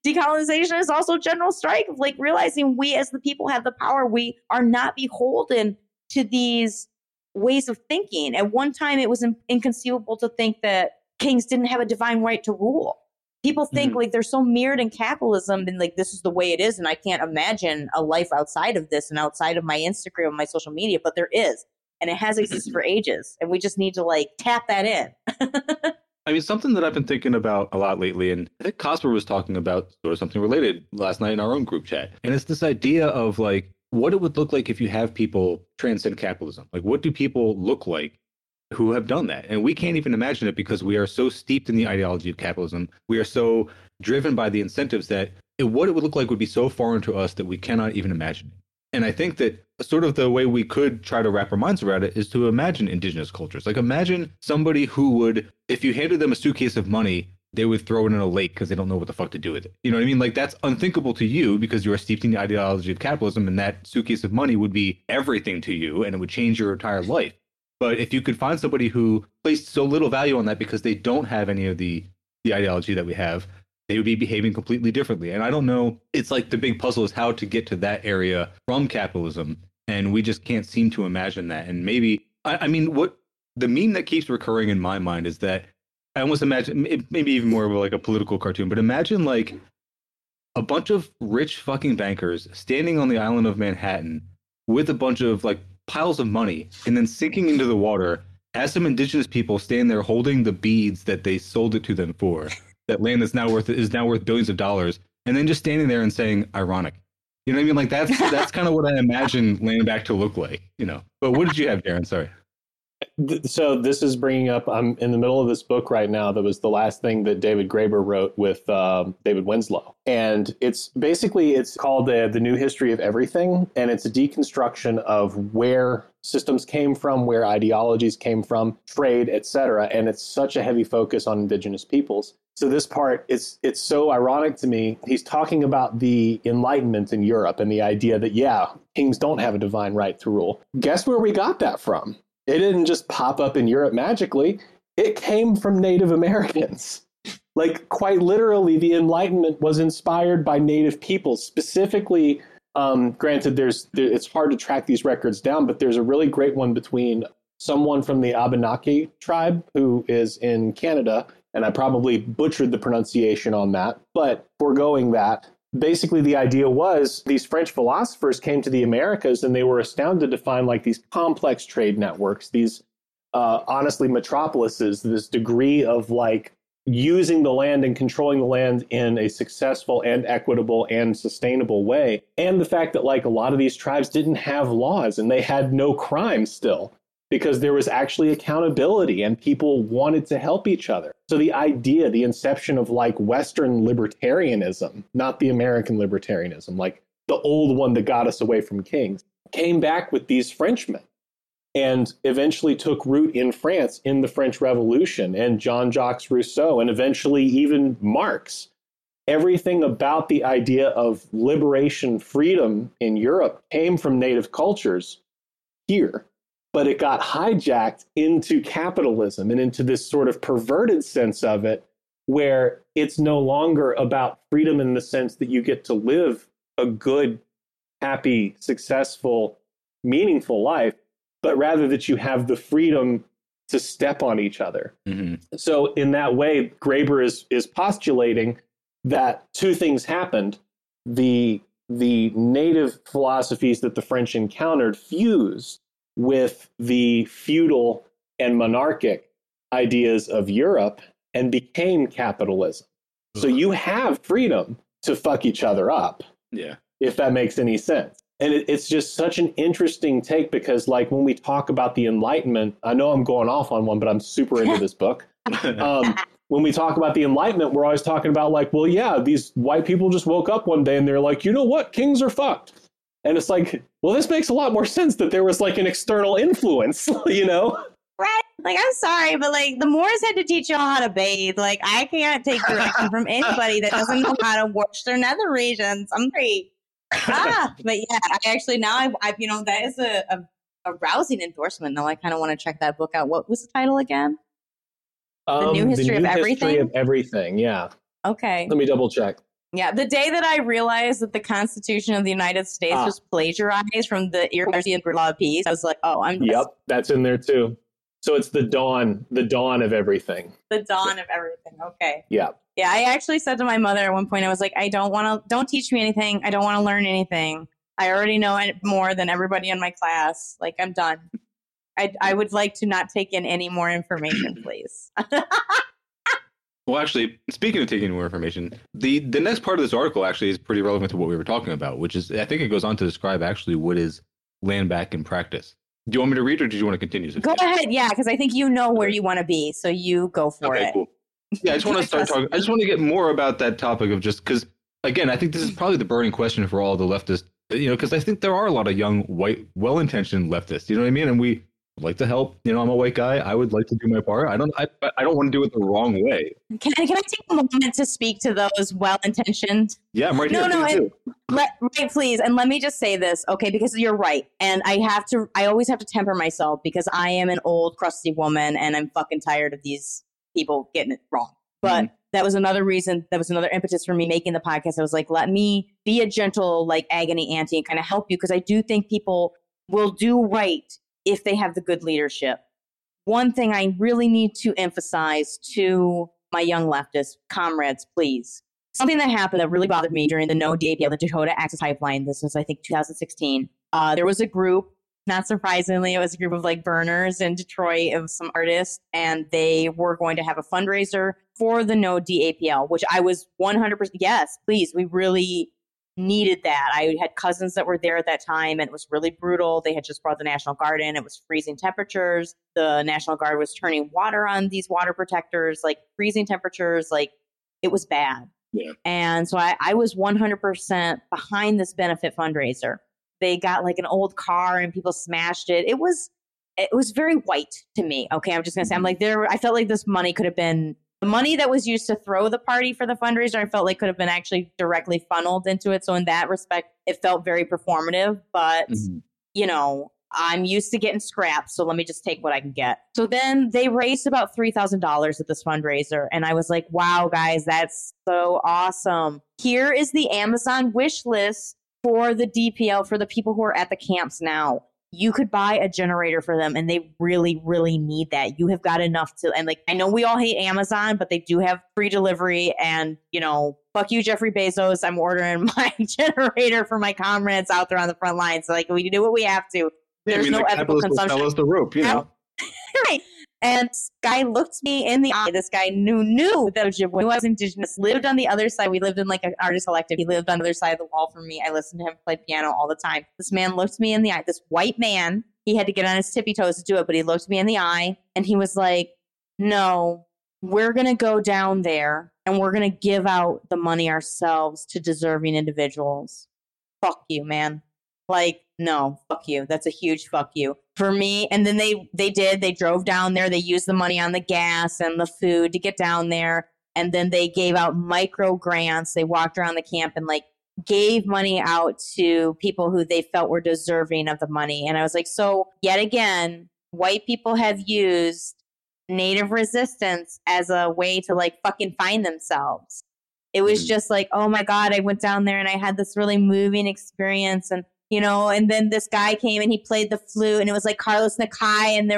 decolonization is also general strike of realizing we as the people have the power. We are not beholden to these ways of thinking. At one time, it was inconceivable to think that kings didn't have a divine right to rule. People think they're so mirrored in capitalism and this is the way it is. And I can't imagine a life outside of this and outside of my Instagram and my social media, but there is. And it has existed for ages. And we just need to tap that in. Something that I've been thinking about a lot lately, and I think Cosper was talking about sort of something related last night in our own group chat. And it's this idea of what it would look like if you have people transcend capitalism. What do people look like who have done that? And we can't even imagine it, because we are so steeped in the ideology of capitalism. We are so driven by the incentives that what it would look like would be so foreign to us that we cannot even imagine it. And I think that sort of the way we could try to wrap our minds around it is to imagine indigenous cultures. Imagine somebody who would, if you handed them a suitcase of money, they would throw it in a lake because they don't know what the fuck to do with it. You know what I mean? That's unthinkable to you, because you are steeped in the ideology of capitalism, and that suitcase of money would be everything to you, and it would change your entire life. But if you could find somebody who placed so little value on that because they don't have any of the ideology that we have, they would be behaving completely differently. And I don't know. It's the big puzzle is how to get to that area from capitalism. And we just can't seem to imagine that. And maybe I mean, what the meme that keeps recurring in my mind is that I almost imagine it maybe even more of like a political cartoon, but imagine like a bunch of rich fucking bankers standing on the island of Manhattan with a bunch of like piles of money and then sinking into the water as some indigenous people stand there holding the beads that they sold it to them for, that land that's now worth billions of dollars, and then just standing there and saying ironic. You know what I mean? Like that's kind of what I imagine Land Back to look like, you know. But what did you have, Darren? Sorry. So this is bringing up, I'm in the middle of this book right now that was the last thing that David Graeber wrote with David Winslow. And it's basically, it's called The New History of Everything. And it's a deconstruction of where systems came from, where ideologies came from, trade, etc. And it's such a heavy focus on indigenous peoples. So this part, it's so ironic to me. He's talking about the Enlightenment in Europe and the idea that, yeah, kings don't have a divine right to rule. Guess where we got that from? It didn't just pop up in Europe magically. It came from Native Americans. Like, quite literally, the Enlightenment was inspired by Native peoples. Specifically, granted, it's hard to track these records down, but there's a really great one between someone from the Abenaki tribe who is in Canada, and I probably butchered the pronunciation on that, but foregoing that, basically, the idea was these French philosophers came to the Americas and they were astounded to find like these complex trade networks, these honestly metropolises, this degree of like using the land and controlling the land in a successful and equitable and sustainable way. And the fact that like a lot of these tribes didn't have laws and they had no crime still, because there was actually accountability and people wanted to help each other. So the idea, the inception of like Western libertarianism, not the American libertarianism, like the old one that got us away from kings, came back with these Frenchmen and eventually took root in France in the French Revolution and Jean-Jacques Rousseau and eventually even Marx. Everything about the idea of liberation, freedom in Europe came from native cultures here. But it got hijacked into capitalism and into this sort of perverted sense of it, where it's no longer about freedom in the sense that you get to live a good, happy, successful, meaningful life, but rather that you have the freedom to step on each other. Mm-hmm. So in that way, Graeber is postulating that two things happened. The native philosophies that the French encountered fused with the feudal and monarchic ideas of Europe and became capitalism. So you have freedom to fuck each other up, yeah, if that makes any sense. And it's just such an interesting take, because like when we talk about the Enlightenment, I know I'm going off on one, but I'm super into this book. When we talk about the Enlightenment, we're always talking about like, well, yeah, these white people just woke up one day and they're like, you know what? Kings are fucked. And it's like, well, this makes a lot more sense that there was like an external influence, you know? Right. Like, I'm sorry, but like the Moors had to teach y'all how to bathe. Like, I can't take direction from anybody that doesn't know how to wash their nether regions. I'm sorry. But yeah, I you know, that is a rousing endorsement. Now I kind of want to check that book out. What was the title again? The New History of Everything. Yeah. Okay. Let me double check. Yeah, the day that I realized that the Constitution of the United States was plagiarized from the Irreversible Law of Peace, I was like, oh, I'm... Yep, that's in there too. So it's the dawn of everything. The dawn of everything, okay. Yeah. Yeah, I actually said to my mother at one point, I was like, don't teach me anything. I don't want to learn anything. I already know more than everybody in my class. Like, I'm done. I would like to not take in any more information, please. Well, actually, speaking of taking more information, the next part of this article actually is pretty relevant to what we were talking about, which is, I think it goes on to describe actually what is land back in practice. Do you want me to read or do you want to continue? Go ahead, yeah, because I think you know where you want to be, so you go for it. Cool. Yeah, I just want to start talking. I just want to get more about that topic of just, because, again, I think this is probably the burning question for all the leftists, you know, because I think there are a lot of young, white, well-intentioned leftists, you know what I mean? And we like to help, you know. I'm a white guy. I would like to do my part. I don't want to do it the wrong way. Can I take a moment to speak to those well-intentioned? Yeah, I'm right here. Please. And let me just say this, okay? Because you're right, and I always have to temper myself because I am an old, crusty woman, and I'm fucking tired of these people getting it wrong. But that was another reason. That was another impetus for me making the podcast. I was like, let me be a gentle, like agony auntie, and kind of help you, because I do think people will do right if they have the good leadership. One thing I really need to emphasize to my young leftist comrades, please. Something that happened that really bothered me during the no-DAPL, the Dakota Access Pipeline, this was, I think, 2016. There was a group, not surprisingly, it was a group of like burners in Detroit of some artists, and they were going to have a fundraiser for the no-DAPL, which I was 100%, yes, please, we really needed that. I had cousins that were there at that time, and it was really brutal. They had just brought the National Guard in. It was freezing temperatures. The National Guard was turning water on these water protectors, like freezing temperatures, like it was bad. Yeah. And so I was 100% behind this benefit fundraiser. They got like an old car and people smashed it. It was very white to me. Okay, I'm just going to say, I'm like, I felt like this money could have been, the money that was used to throw the party for the fundraiser, I felt like could have been actually directly funneled into it. So in that respect, it felt very performative. But, you know, I'm used to getting scraps, so let me just take what I can get. So then they raised about $3,000 at this fundraiser. And I was like, wow, guys, that's so awesome. Here is the Amazon wish list for the DPL, for the people who are at the camps now. You could buy a generator for them, and they really, really need that. You have got enough to, and like, I know we all hate Amazon, but they do have free delivery, and, you know, fuck you, Jeffrey Bezos. I'm ordering my generator for my comrades out there on the front line. So like, we do what we have to. There's no ethical consumption. That was the rope, you know. Right. And this guy looked me in the eye. This guy knew that Ojibwe was indigenous, lived on the other side. We lived in like an artist collective. He lived on the other side of the wall from me. I listened to him play piano all the time. This man looked me in the eye. This white man, he had to get on his tippy toes to do it, but he looked me in the eye and he was like, no, we're going to go down there and we're going to give out the money ourselves to deserving individuals. Fuck you, man. Like, no, fuck you. That's a huge fuck you for me. And then they drove down there. They used the money on the gas and the food to get down there. And then they gave out micro grants. They walked around the camp and like gave money out to people who they felt were deserving of the money. And I was like, so yet again, white people have used Native resistance as a way to like fucking find themselves. It was just like, oh my God, I went down there and I had this really moving experience. And you know, and then this guy came and he played the flute and it was like Carlos Nakai and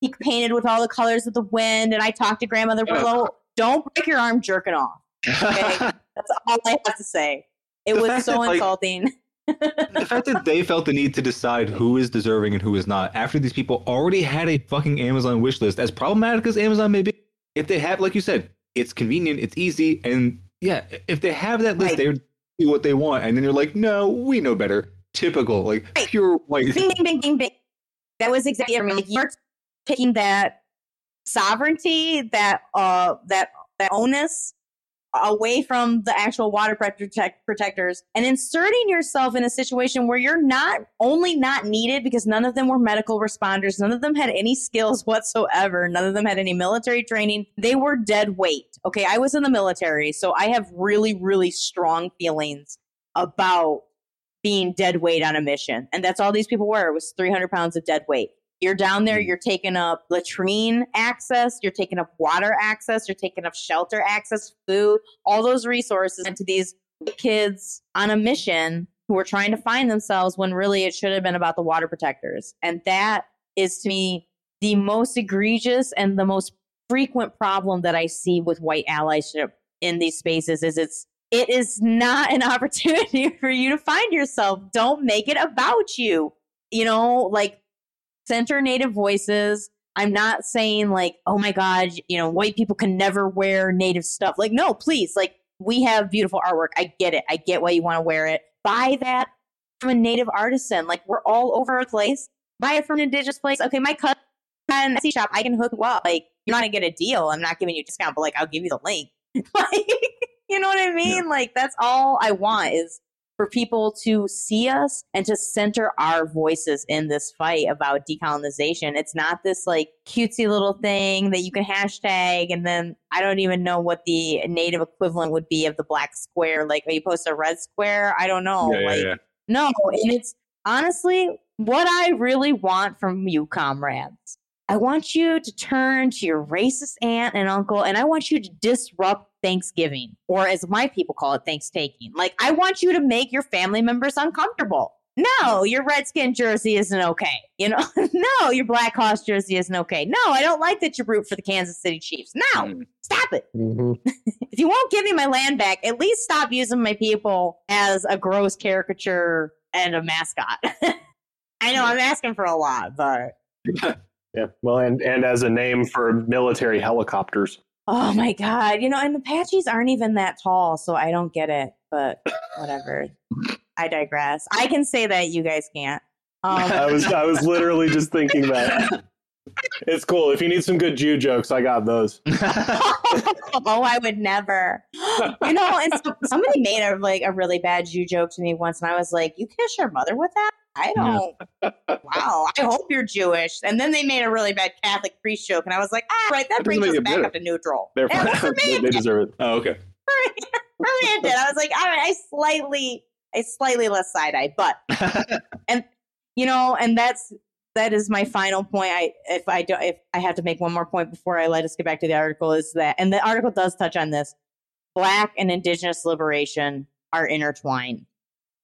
he painted with all the colors of the wind. And I talked to Grandmother Perlow, don't break your arm jerking off. Okay? That's all I have to say. It was so insulting. The fact that they felt the need to decide who is deserving and who is not after these people already had a fucking Amazon wish list, as problematic as Amazon may be, if they have, like you said, it's convenient, it's easy. And yeah, if they have that list, they would do what they want. And then you're like, no, we know better. Typical, like right. Pure white. Bing, bing, bing, bing, bing. That was exactly. I mean, like you're taking that sovereignty, that onus, away from the actual water protectors, and inserting yourself in a situation where you're not only not needed because none of them were medical responders, none of them had any skills whatsoever, none of them had any military training. They were dead weight. Okay, I was in the military, so I have really, really strong feelings about being dead weight on a mission. And that's all these people were. It was 300 pounds of dead weight. You're down there, you're taking up latrine access, you're taking up water access, you're taking up shelter access, food, all those resources into these kids on a mission who were trying to find themselves when really it should have been about the water protectors. And that is to me the most egregious and the most frequent problem that I see with white allyship in these spaces is It is not an opportunity for you to find yourself. Don't make it about you. You know, like center Native voices. I'm not saying like, oh my God, you know, white people can never wear Native stuff. Like, no, please. Like we have beautiful artwork. I get it. I get why you want to wear it. Buy that from a Native artisan. Like we're all over our place. Buy it from an indigenous place. Okay, my cousin had an Etsy shop. I can hook you up. Like you're not going to get a deal. I'm not giving you a discount, but like I'll give you the link. Like, you know what I mean? Yeah. Like, that's all I want is for people to see us and to center our voices in this fight about decolonization. It's not this like cutesy little thing that you can hashtag. And then I don't even know what the Native equivalent would be of the black square. Like, you post a red square? I don't know. Yeah. No. And it's honestly what I really want from you, comrades. I want you to turn to your racist aunt and uncle, and I want you to disrupt Thanksgiving, or as my people call it, Thanks-taking. Like, I want you to make your family members uncomfortable. no, your Redskin jersey isn't okay. You know, no, your Blackhawks jersey isn't okay. No, I don't like that you root for the Kansas City Chiefs. No, stop it. Mm-hmm. If you won't give me my land back, at least stop using my people as a gross caricature and a mascot. I know I'm asking for a lot, but... Yeah, well, and as a name for military helicopters. Oh, my God. You know, and the Apaches aren't even that tall, so I don't get it, but whatever. I digress. I can say that. You guys can't. I was literally just thinking that. It's cool. If you need some good Jew jokes, I got those. Oh, I would never. You know, and so, somebody made a really bad Jew joke to me once, and I was like, you kiss your mother with that? I don't. Yeah. Wow. I hope you're Jewish. And then they made a really bad Catholic priest joke, and I was like, right, that brings us back up to neutral. They're fine. They deserve it. Oh, okay. I was like, all right, I slightly less side-eye, but, and you know, and that is my final point. If I have to make one more point before I let us get back to the article, is that, and the article does touch on this, Black and Indigenous liberation are intertwined.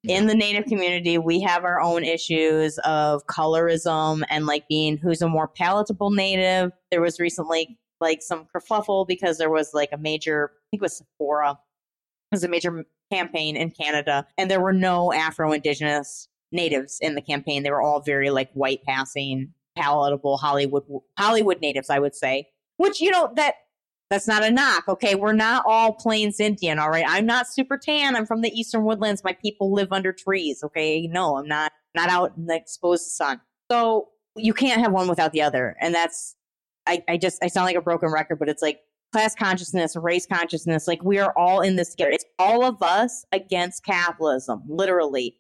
In the Native community, we have our own issues of colorism and being who's a more palatable Native. There was recently some kerfuffle because there was a major, I think it was Sephora, it was a major campaign in Canada, and there were no Afro-Indigenous Natives in the campaign. They were all very white passing, palatable Hollywood Natives, I would say, which, you know, that's not a knock. Okay, we're not all Plains Indian. All right, I'm not super tan. I'm from the Eastern Woodlands. My people live under trees. Okay, no, I'm not out in the exposed sun. So you can't have one without the other. And that's, I sound like a broken record, but it's class consciousness, race consciousness, we are all in this together. It's all of us against capitalism, literally.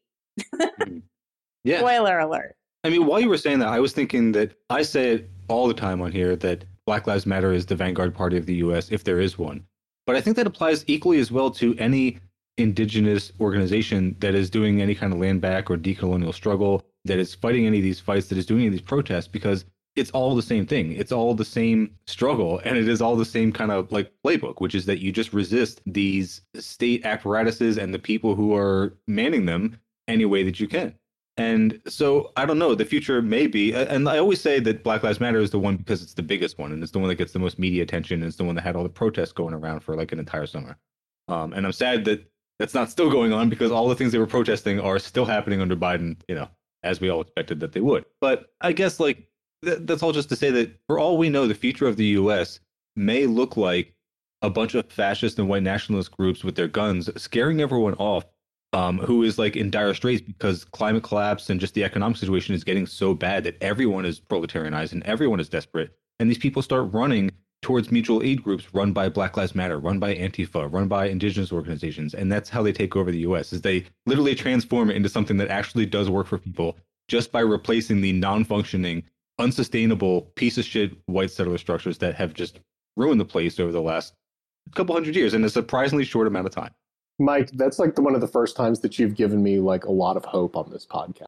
Yeah. Spoiler alert. I mean, while you were saying that, I was thinking that I say it all the time on here that Black Lives Matter is the vanguard party of the U.S., if there is one. But I think that applies equally as well to any indigenous organization that is doing any kind of land back or decolonial struggle, that is fighting any of these fights, that is doing any of these protests, because it's all the same thing. It's all the same struggle. And it is all the same kind of playbook, which is that you just resist these state apparatuses and the people who are manning them any way that you can. And so I don't know, the future may be, and I always say that Black Lives Matter is the one because it's the biggest one, and it's the one that gets the most media attention, and it's the one that had all the protests going around for an entire summer. And I'm sad that that's not still going on, because all the things they were protesting are still happening under Biden, you know, as we all expected that they would. But I guess that's all just to say that for all we know, the future of the U.S. may look like a bunch of fascist and white nationalist groups with their guns scaring everyone off who is in dire straits because climate collapse and just the economic situation is getting so bad that everyone is proletarianized and everyone is desperate. And these people start running towards mutual aid groups run by Black Lives Matter, run by Antifa, run by indigenous organizations. And that's how they take over the U.S. is they literally transform it into something that actually does work for people just by replacing the non-functioning unsustainable piece of shit white settler structures that have just ruined the place over the last couple hundred years in a surprisingly short amount of time. Mike, that's the one of the first times that you've given me a lot of hope on this podcast.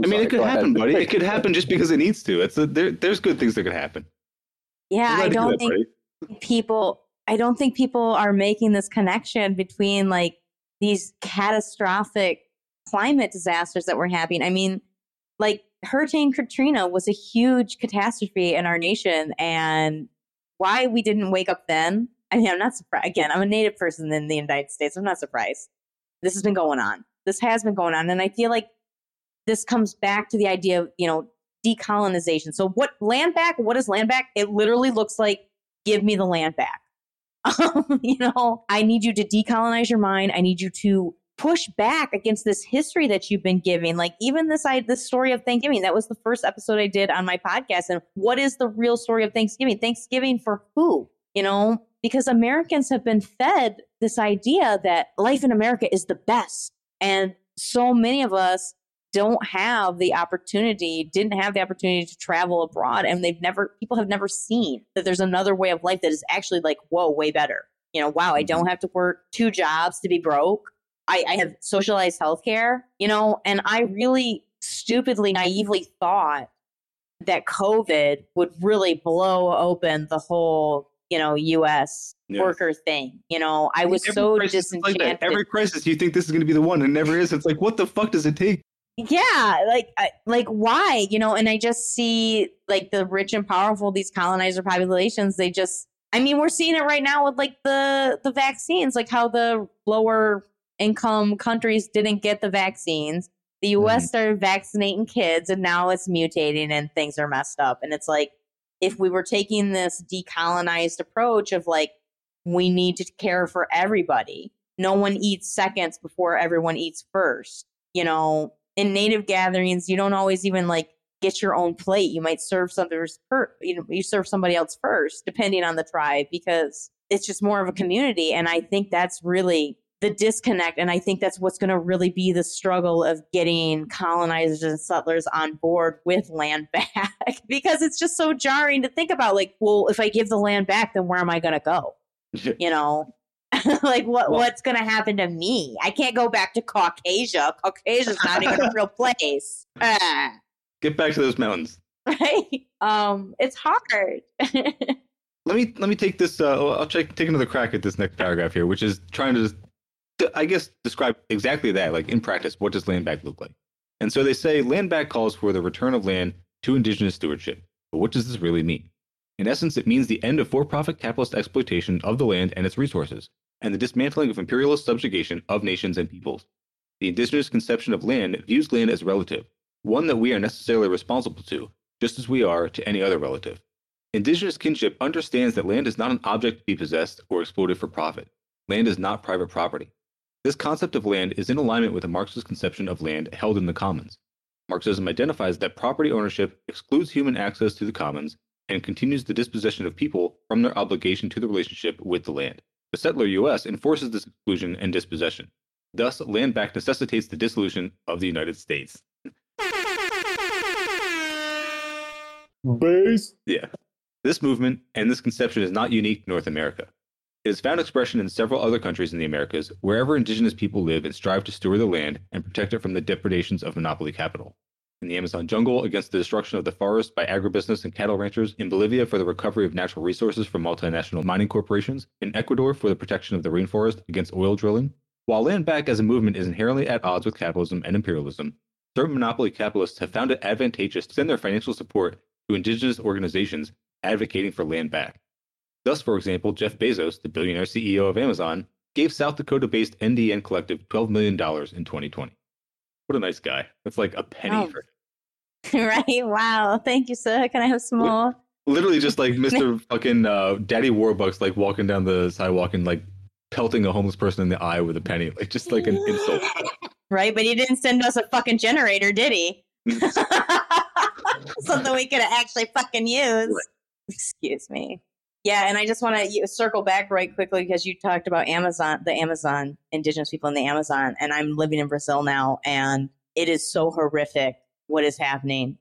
It could happen, buddy. It could happen just because it needs to. There's good things that could happen. Yeah, I don't think people are making this connection between these catastrophic climate disasters that were happening. I mean, Hurricane Katrina was a huge catastrophe in our nation, and why we didn't wake up then, I mean, I'm not surprised. Again, I'm a Native person in the United States. I'm not surprised. This has been going on. This has been going on, and I feel this comes back to the idea of, you know, decolonization. So what land back? What is land back? It literally looks like, give me the land back. You know, I need you to decolonize your mind. I need you to push back against this history that you've been giving. Even this story of Thanksgiving, that was the first episode I did on my podcast. And what is the real story of Thanksgiving? Thanksgiving for who? You know, because Americans have been fed this idea that life in America is the best. And so many of us didn't have the opportunity to travel abroad. And people have never seen that there's another way of life that is actually whoa, way better. You know, wow, I don't have to work two jobs to be broke. I have socialized healthcare, you know, and I really stupidly, naively thought that COVID would really blow open the whole, you know, U.S. worker thing. You know, I was so disenchanted. Every crisis, you think this is going to be the one, and it never is. It's what the fuck does it take Yeah, like why? You know, and I just see like the rich and powerful, these colonizer populations, they just, I mean, we're seeing it right now with like the vaccines, like how the lower income countries didn't get the vaccines. The U.S. started vaccinating kids, and now it's mutating and things are messed up. And it's like, if we were taking this decolonized approach of like, we need to care for everybody. No one eats seconds before everyone eats first. You know, in native gatherings, you don't always even like get your own plate. You might serve you serve somebody else first, depending on the tribe, because it's just more of a community. And I think that's really the disconnect. And I think that's what's going to really be the struggle of getting colonizers and settlers on board with land back, because it's just so jarring to think about like, well, if I give the land back, then where am I going to go? You know, like what's going to happen to me? I can't go back to Caucasia. Caucasia's not even a real place. Get back to those mountains. Right. It's hard. Let me take this. I'll take another crack at this next paragraph here, which is trying to just, I guess, describe exactly that. Like in practice, what does land back look like? And so they say land back calls for the return of land to indigenous stewardship. But what does this really mean? In essence, it means the end of for-profit capitalist exploitation of the land and its resources, and the dismantling of imperialist subjugation of nations and peoples. The indigenous conception of land views land as relative, one that we are necessarily responsible to, just as we are to any other relative. Indigenous kinship understands that land is not an object to be possessed or exploited for profit. Land is not private property. This concept of land is in alignment with the Marxist conception of land held in the commons. Marxism identifies that property ownership excludes human access to the commons and continues the dispossession of people from their obligation to the relationship with the land. The settler U.S. enforces this exclusion and dispossession. Thus, land back necessitates the dissolution of the United States. Base? Yeah. This movement and this conception is not unique to North America. It has found expression in several other countries in the Americas, wherever indigenous people live and strive to steward the land and protect it from the depredations of monopoly capital. In the Amazon jungle against the destruction of the forest by agribusiness and cattle ranchers, in Bolivia for the recovery of natural resources from multinational mining corporations, in Ecuador for the protection of the rainforest against oil drilling. While land back as a movement is inherently at odds with capitalism and imperialism, certain monopoly capitalists have found it advantageous to send their financial support to indigenous organizations advocating for land back. Thus, for example, Jeff Bezos, the billionaire CEO of Amazon, gave South Dakota-based NDN Collective $12 million in 2020. What a nice guy. That's like a penny for him. Right? Wow. Thank you, sir. Can I have some more? Literally just like Mr. fucking Daddy Warbucks, like walking down the sidewalk and like pelting a homeless person in the eye with a penny. Like just like an insult. Right? But he didn't send us a fucking generator, did he? Something we could have actually fucking used. Right. Excuse me. Yeah. And I just want to circle back right quickly because you talked about the Amazon, indigenous people in the Amazon. And I'm living in Brazil now. And it is so horrific what is happening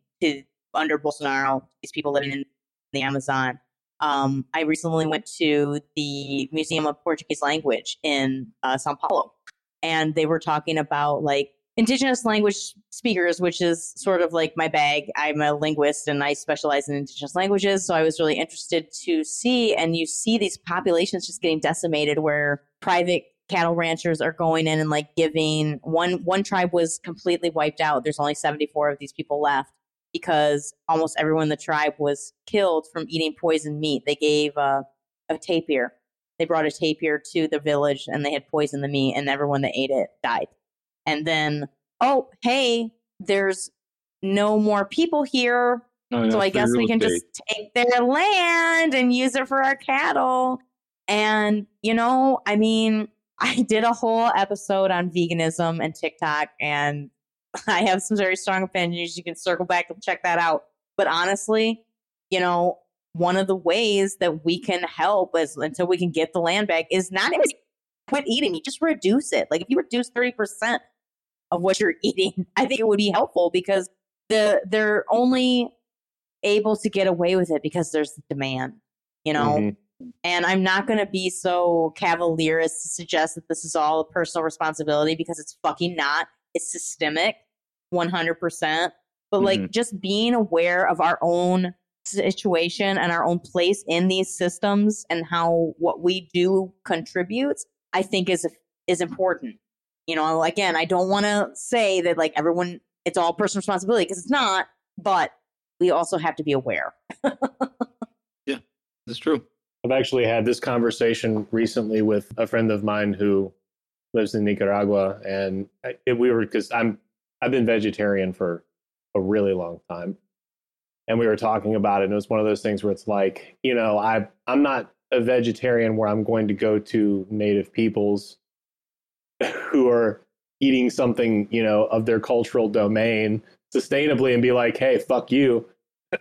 under Bolsonaro, these people living in the Amazon. I recently went to the Museum of Portuguese Language in Sao Paulo. And they were talking about like indigenous language speakers, which is sort of like my bag. I'm a linguist and I specialize in indigenous languages. So I was really interested to see, and you see these populations just getting decimated where private cattle ranchers are going in and like giving one tribe was completely wiped out. There's only 74 of these people left because almost everyone in the tribe was killed from eating poisoned meat. They gave a tapir. They brought a tapir to the village and they had poisoned the meat and everyone that ate it died. And then, oh, hey, there's no more people here. No, so I guess we can just take their land and use it for our cattle. And, you know, I mean, I did a whole episode on veganism and TikTok, and I have some very strong opinions. You can circle back and check that out. But honestly, you know, one of the ways that we can help is until we can get the land back is not even quit eating. You just reduce it. Like if you reduce 30%, of what you're eating, I think it would be helpful because they're only able to get away with it because there's the demand, you know? Mm-hmm. And I'm not going to be so cavalier as to suggest that this is all a personal responsibility because it's fucking not. It's systemic, 100%. But like just being aware of our own situation and our own place in these systems and how what we do contributes, I think is important. You know, again, I don't want to say that like everyone it's all personal responsibility, because it's not, but we also have to be aware. Yeah, that's true. I've actually had this conversation recently with a friend of mine who lives in Nicaragua, and I've been vegetarian for a really long time, and we were talking about it, and it was one of those things where it's like, you know, I'm not a vegetarian where I'm going to go to native peoples who are eating something, you know, of their cultural domain sustainably and be like, hey, fuck you.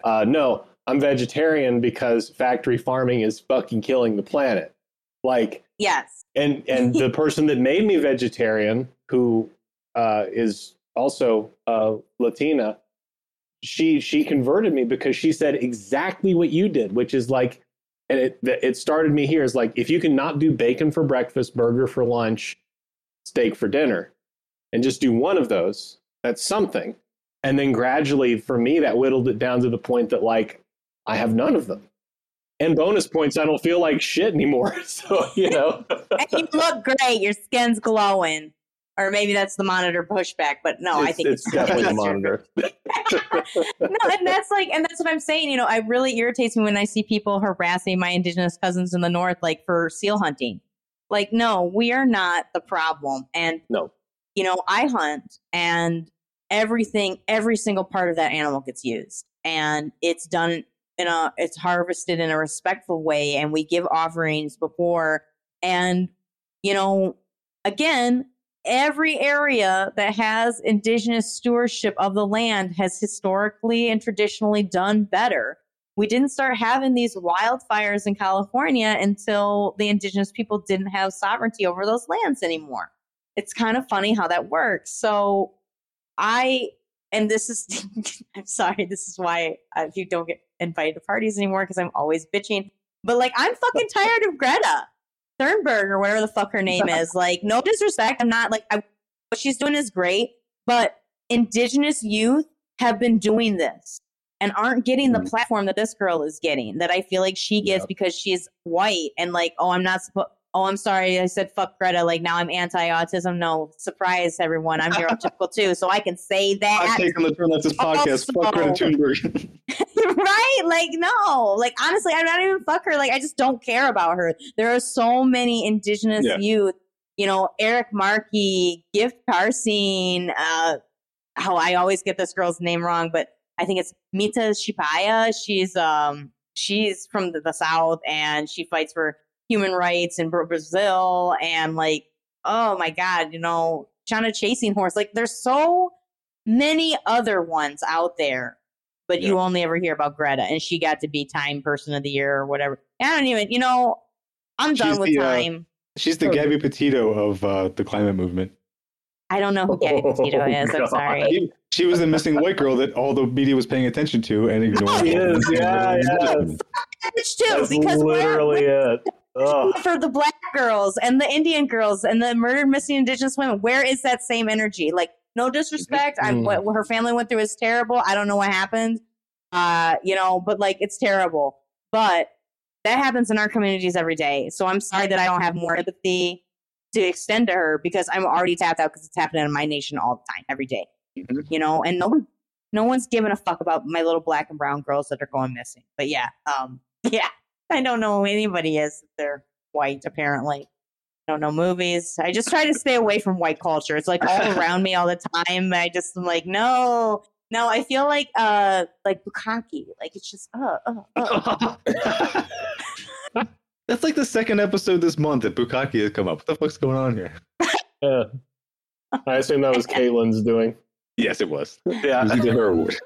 No, I'm vegetarian because factory farming is fucking killing the planet. Like, yes. And the person that made me vegetarian, who is also Latina, she converted me because she said exactly what you did, which is like, and it started me here, is like, if you can not do bacon for breakfast, burger for lunch, steak for dinner, and just do one of those, that's something. And then gradually, for me, that whittled it down to the point that, like, I have none of them. And bonus points, I don't feel like shit anymore. So, you know. And you look great. Your skin's glowing. Or maybe that's the monitor pushback, but no, I think it's definitely the monitor. No, and that's what I'm saying. You know, it really irritates me when I see people harassing my indigenous cousins in the north, like for seal hunting. Like, no, we are not the problem. And no, you know, I hunt, and everything, every single part of that animal gets used, and it's done it's harvested in a respectful way, and we give offerings before, and you know, again. Every area that has indigenous stewardship of the land has historically and traditionally done better. We didn't start having these wildfires in California until the indigenous people didn't have sovereignty over those lands anymore. It's kind of funny how that works. So I'm sorry, this is why if you don't get invited to parties anymore, because I'm always bitching, but like, I'm fucking tired of Greta Thunberg or whatever the fuck her name is. Like, no disrespect, I'm not like, what she's doing is great, but indigenous youth have been doing this and aren't getting the platform that this girl is getting, that I feel like she gets because she's white, and like, oh, I'm not supposed, oh, I'm sorry, I said fuck Greta, like now I'm anti-autism. No, surprise everyone, I'm neurotypical too, so I can say that. I'm taking the turn that's this podcast. Also, fuck Greta Thunberg. Right? Like, no. Like, honestly, I'm not even fuck her. Like, I just don't care about her. There are so many indigenous youth, you know, Eric Markey, Gift Parsing, I always get this girl's name wrong, but I think it's Mita Shipaya. She's from the South, and she fights for human rights in Brazil, and like, oh my God, you know, Shauna Chasing Horse. Like, there's so many other ones out there. But you only ever hear about Greta, and she got to be Time Person of the Year or whatever. I don't even, you know, I'm done with Time. She's the Gabby Petito of the climate movement. I don't know who Gabby Petito is. God. I'm sorry. She was the missing white girl that all the media was paying attention to and ignored. Oh, yes, yeah, yes. That's too, because literally it. For the black girls and the Indian girls and the murdered, missing indigenous women, where is that same energy? Like, no disrespect. What her family went through is terrible. I don't know what happened, you know, but like, it's terrible. But that happens in our communities every day. So I'm sorry that I don't have more empathy to extend to her, because I'm already tapped out, because it's happening in my nation all the time, every day, you know, and no one's giving a fuck about my little black and brown girls that are going missing. But I don't know who anybody is. They're white, apparently. Don't know movies. I just try to stay away from white culture. It's like all around me all the time. I just am like, no, I feel like bukkake. Like, it's just, That's like the second episode this month that bukkake has come up. What the fuck's going on here? Yeah. I assume that was Caitlin's doing. Yes, it was. Yeah. It was her award.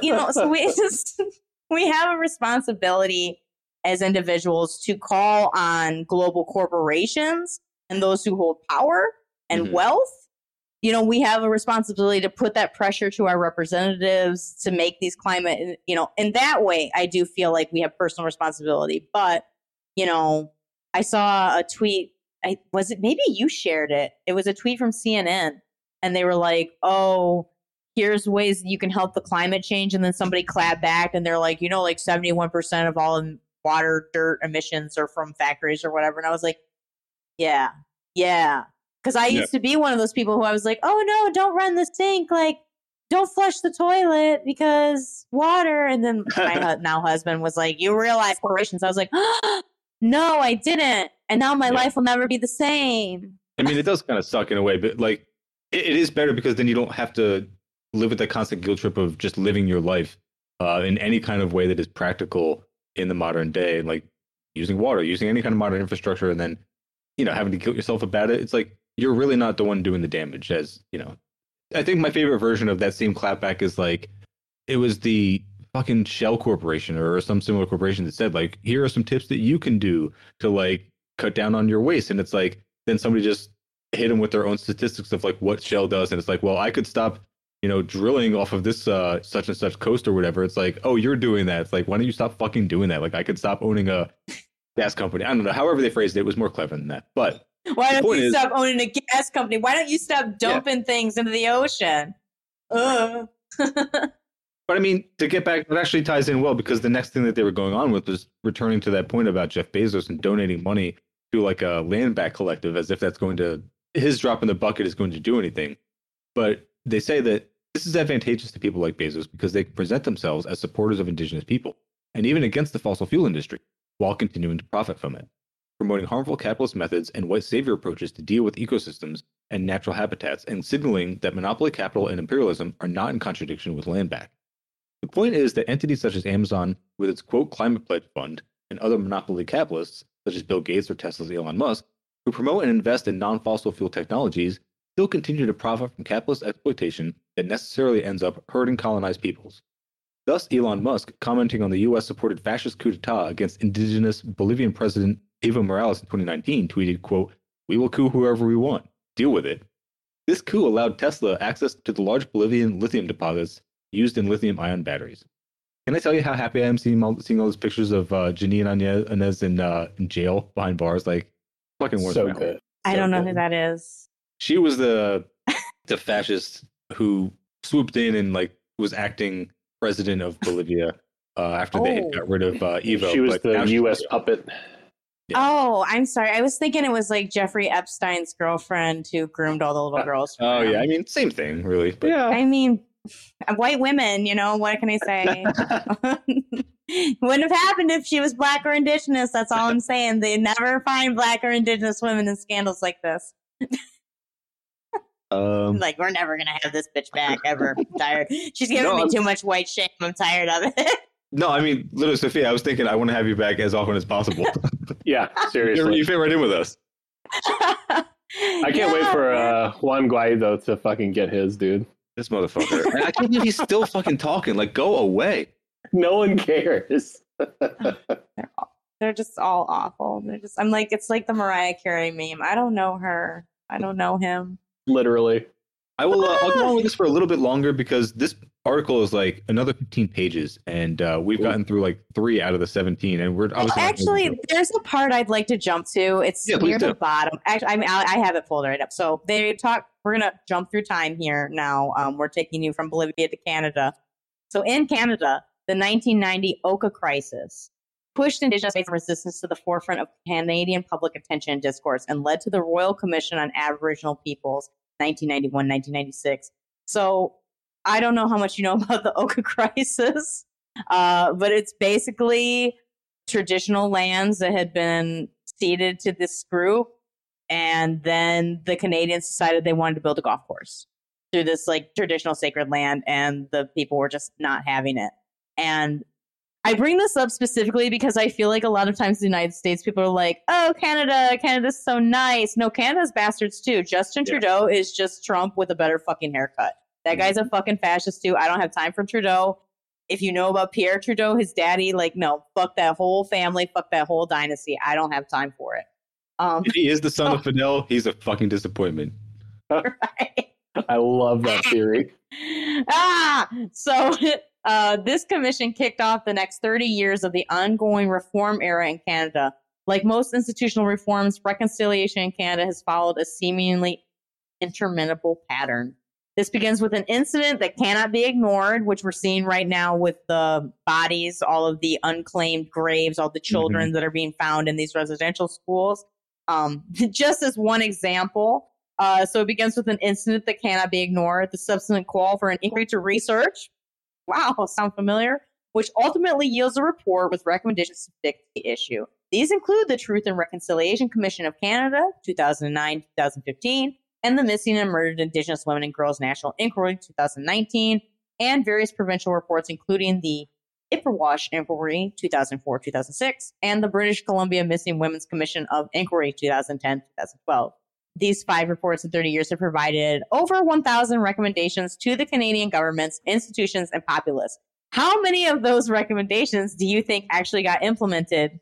You know, so we have a responsibility as individuals to call on global corporations and those who hold power and wealth. You know, we have a responsibility to put that pressure to our representatives to make these climate, you know, in that way, I do feel like we have personal responsibility. But, you know, I saw a tweet. Maybe you shared it. It was a tweet from CNN, and they were like, oh, here's ways that you can help the climate change. And then somebody clapped back, and they're like, you know, like 71% of all water, dirt emissions are from factories or whatever. And I was like, yeah. Because I used to be one of those people who I was like, oh no, don't run the sink. Like, don't flush the toilet because water. And then my now husband was like, you realize corporations. I was like, oh, no, I didn't. And now my life will never be the same. I mean, it does kind of suck in a way, but like it is better because then you don't have to live with that constant guilt trip of just living your life in any kind of way that is practical in the modern day, like using water, using any kind of modern infrastructure, and then, you know, having to guilt yourself about it. It's like, you're really not the one doing the damage, as, you know. I think my favorite version of that same clapback is like, it was the fucking Shell Corporation or some similar corporation that said, like, here are some tips that you can do to like cut down on your waste. And it's like, then somebody just hit them with their own statistics of like what Shell does. And it's like, well, I could stop, you know, drilling off of this such and such coast or whatever. It's like, oh, you're doing that. It's like, why don't you stop fucking doing that? Like, I could stop owning a gas company. I don't know. However they phrased it, it was more clever than that. But why don't you stop owning a gas company? Why don't you stop dumping things into the ocean? Ugh. But I mean, to get back, it actually ties in well, because the next thing that they were going on with was returning to that point about Jeff Bezos and donating money to like a land back collective, as if that's going to, his drop in the bucket is going to do anything. But they say that this is advantageous to people like Bezos because they can present themselves as supporters of indigenous people and even against the fossil fuel industry while continuing to profit from it, promoting harmful capitalist methods and white savior approaches to deal with ecosystems and natural habitats, and signaling that monopoly capital and imperialism are not in contradiction with land back. The point is that entities such as Amazon, with its, quote, climate pledge fund, and other monopoly capitalists, such as Bill Gates or Tesla's Elon Musk, who promote and invest in non-fossil fuel technologies, still continue to profit from capitalist exploitation that necessarily ends up hurting colonized peoples. Thus, Elon Musk, commenting on the U.S.-supported fascist coup d'etat against indigenous Bolivian President Evo Morales in 2019, tweeted, quote, "We will coup whoever we want. Deal with it." This coup allowed Tesla access to the large Bolivian lithium deposits used in lithium-ion batteries. Can I tell you how happy I am seeing all those pictures of Janine Áñez in jail behind bars? Like, fucking worth it. So good. I don't know who that is. She was the fascist who swooped in and like was acting president of Bolivia after they had got rid of Evo. She was the U.S. puppet. Yeah. Oh, I'm sorry. I was thinking it was like Jeffrey Epstein's girlfriend who groomed all the little girls. Oh, yeah. I mean, same thing, really. But yeah. I mean, white women, you know, what can I say? Wouldn't have happened if she was black or indigenous. That's all I'm saying. They never find black or indigenous women in scandals like this. Like, we're never going to have this bitch back ever. I'm tired. She's giving me too much white shame. I'm tired of it. No, I mean, literally, Sophia, I was thinking I want to have you back as often as possible. Yeah, seriously. You fit right in with us. I can't wait for Juan Guaido to fucking get his, dude. This motherfucker. And I can't believe he's still fucking talking. Like, go away. No one cares. They're just all awful. They're just, I'm like, it's like the Mariah Carey meme. I don't know her. I don't know him. Literally. I will, I'll go on with this for a little bit longer because this article is like another 15 pages and we've gotten through like 3 out of the 17 and we're obviously there's a part I'd like to jump to. It's near the bottom. Actually, I have it folded right up. So they talk, we're going to jump through time here now. We're taking you from Bolivia to Canada. So in Canada, the 1990 Oka Crisis pushed Indigenous rights and resistance to the forefront of Canadian public attention and discourse and led to the Royal Commission on Aboriginal Peoples, 1991, 1996. So I don't know how much you know about the Oka Crisis, but it's basically traditional lands that had been ceded to this group. And then the Canadians decided they wanted to build a golf course through this like traditional sacred land. And the people were just not having it. And I bring this up specifically because I feel like a lot of times in the United States, people are like, oh, Canada's so nice. No, Canada's bastards too. Justin Trudeau is just Trump with a better fucking haircut. That guy's a fucking fascist too. I don't have time for Trudeau. If you know about Pierre Trudeau, his daddy, like, no, fuck that whole family, fuck that whole dynasty. I don't have time for it. If he is the son of Fidel, he's a fucking disappointment. Right. I love that theory. So this commission kicked off the next 30 years of the ongoing reform era in Canada. Like most institutional reforms, reconciliation in Canada has followed a seemingly interminable pattern. This begins with an incident that cannot be ignored, which we're seeing right now with the bodies, all of the unclaimed graves, all the children that are being found in these residential schools. Just as one example, So it begins with an incident that cannot be ignored, the subsequent call for an inquiry to research. Wow, sound familiar? Which ultimately yields a report with recommendations to fix the issue. These include the Truth and Reconciliation Commission of Canada, 2009-2015, and the Missing and Murdered Indigenous Women and Girls National Inquiry, 2019, and various provincial reports, including the Ipperwash Inquiry, 2004-2006, and the British Columbia Missing Women's Commission of Inquiry, 2010-2012. These 5 reports in 30 years have provided over 1,000 recommendations to the Canadian governments, institutions, and populace. How many of those recommendations do you think actually got implemented?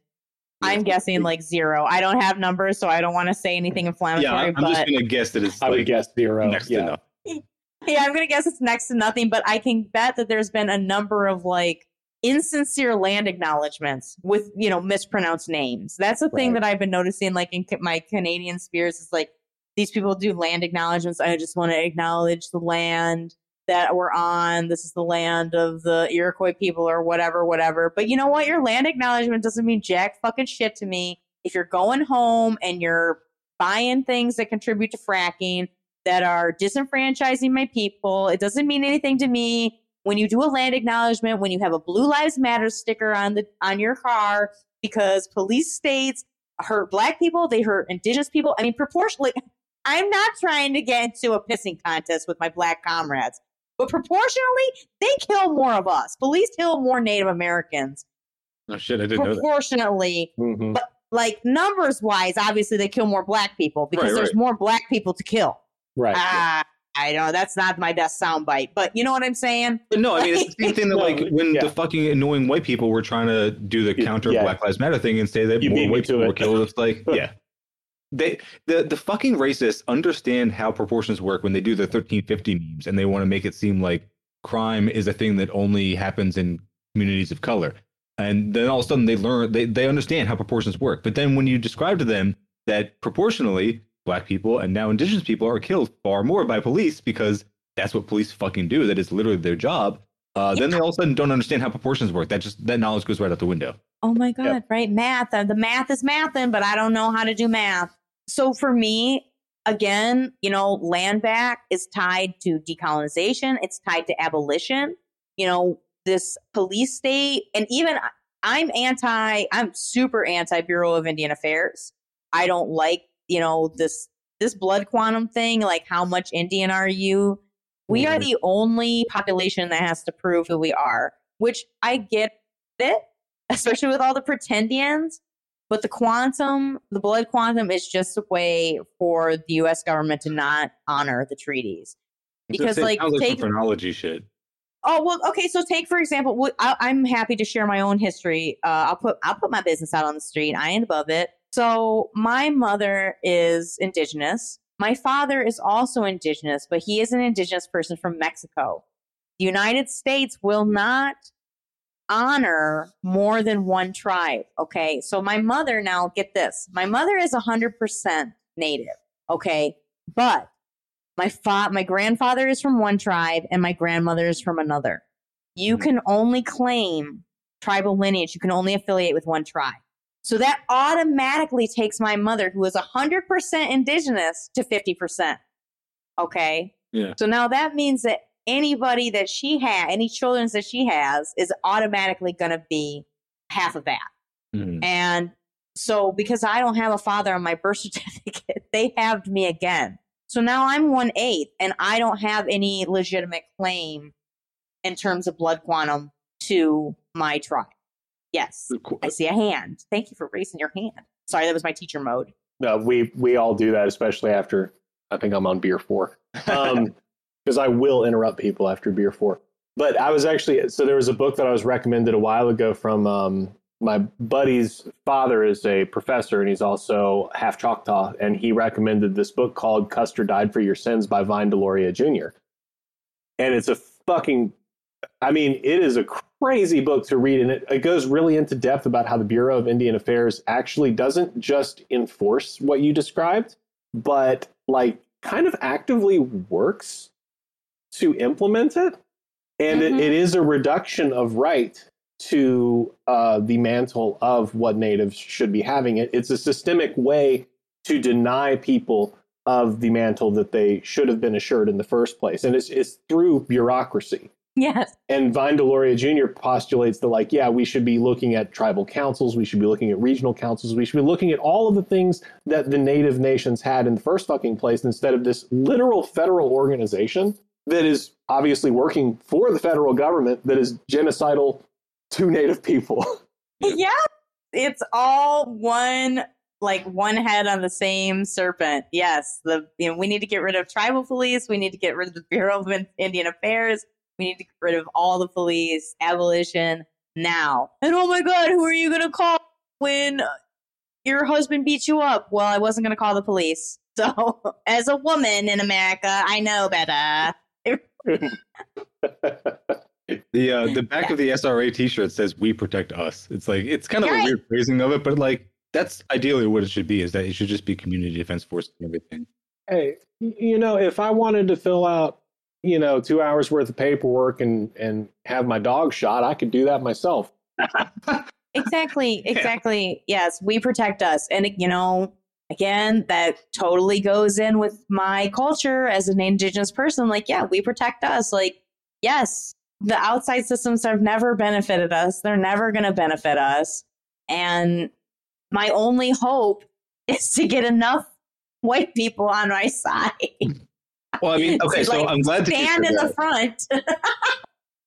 I'm guessing like 0. I don't have numbers, so I don't want to say anything inflammatory. Yeah, I'm just going to guess that it's. I would guess 0. Next to nothing. Yeah, I'm going to guess it's next to nothing, but I can bet that there's been a number of like insincere land acknowledgements with, you know, mispronounced names. That's the thing that I've been noticing, like in my Canadian spheres, is like these people do land acknowledgements. I just want to acknowledge the land that we're on. This is the land of the Iroquois people or whatever. But you know what? Your land acknowledgement doesn't mean jack fucking shit to me. If you're going home and you're buying things that contribute to fracking, that are disenfranchising my people, it doesn't mean anything to me. When you do a land acknowledgement, when you have a Blue Lives Matter sticker on your car, because police states hurt black people, they hurt indigenous people. I mean, proportionally, I'm not trying to get into a pissing contest with my black comrades. But proportionally, they kill more of us. Police kill more Native Americans. Oh, shit, I didn't know that. Proportionally, mm-hmm. But like numbers-wise, obviously they kill more black people because there's more black people to kill. Right. I know that's not my best soundbite, but you know what I'm saying? But no, I mean, it's the same thing that like when the fucking annoying white people were trying to do the counter Black Lives Matter thing and say that more white people were killed. It's like, The fucking racists understand how proportions work when they do the 1350 memes, and they want to make it seem like crime is a thing that only happens in communities of color. And then all of a sudden they understand how proportions work. But then when you describe to them that proportionally black people and now indigenous people are killed far more by police because that's what police fucking do. That is literally their job. Then they all of a sudden don't understand how proportions work. That knowledge goes right out the window. Oh my God, right? Math. The math is mathin', but I don't know how to do math. So for me, again, you know, land back is tied to decolonization. It's tied to abolition. You know, this police state, and even I'm super anti Bureau of Indian Affairs. I don't like, you know, this blood quantum thing, like how much Indian are you? We are the only population that has to prove who we are, which I get it, especially with all the pretendians. But the blood quantum is just a way for the U.S. government to not honor the treaties. Because take phrenology shit. Oh, well, okay. So take, for example, I'm happy to share my own history. I'll put my business out on the street. I ain't above it. So my mother is indigenous. My father is also indigenous, but he is an indigenous person from Mexico. The United States will not honor more than one tribe. Okay. So my mother, now get this. My mother is 100% Native. Okay. But my grandfather is from one tribe and my grandmother is from another. You can only claim tribal lineage. You can only affiliate with one tribe. So that automatically takes my mother, who is 100% indigenous, to 50%. Okay. Yeah. So now that means that anybody that she had, any children that she has, is automatically going to be half of that. Mm-hmm. And so because I don't have a father on my birth certificate, they halved me again. So now I'm 1/8 and I don't have any legitimate claim in terms of blood quantum to my tribe. Yes, I see a hand. Thank you for raising your hand. Sorry, that was my teacher mode. No, we all do that, especially after, I think I'm on beer 4. Because I will interrupt people after beer 4. But I was actually, so there was a book that I was recommended a while ago from my buddy's father is a professor, and he's also half Choctaw. And he recommended this book called Custer Died for Your Sins by Vine Deloria Jr. And it's a fucking, I mean, it is a crazy book to read. And it goes really into depth about how the Bureau of Indian Affairs actually doesn't just enforce what you described, but like kind of actively works to implement it, and mm-hmm. it is a reduction of right to the mantle of what natives should be having. It's a systemic way to deny people of the mantle that they should have been assured in the first place. And it's through bureaucracy. Yes. And Vine Deloria Jr. postulates that, like, yeah, we should be looking at tribal councils. We should be looking at regional councils. We should be looking at all of the things that the native nations had in the first fucking place, instead of this literal federal organization that is obviously working for the federal government that is genocidal to native people. Yeah. It's all one, like one head on the same serpent. Yes. We need to get rid of tribal police. We need to get rid of the Bureau of Indian Affairs. We need to get rid of all the police. Abolition now. And oh my God, who are you going to call when your husband beats you up? Well, I wasn't going to call the police. So as a woman in America, I know better. The back of the SRA t-shirt says, "We protect us." It's like, it's kind of a weird phrasing of it, but like, that's ideally what it should be, is that it should just be community defense force and everything. Hey, you know, if I wanted to fill out, 2 hours worth of paperwork and have my dog shot, I could do that myself. Exactly. Yeah. Yes, we protect us. And, again, that totally goes in with my culture as an indigenous person. Like, yeah, we protect us. Like, yes, the outside systems have never benefited us. They're never going to benefit us. And my only hope is to get enough white people on my side. Well, okay, so I'm glad to stand in the front.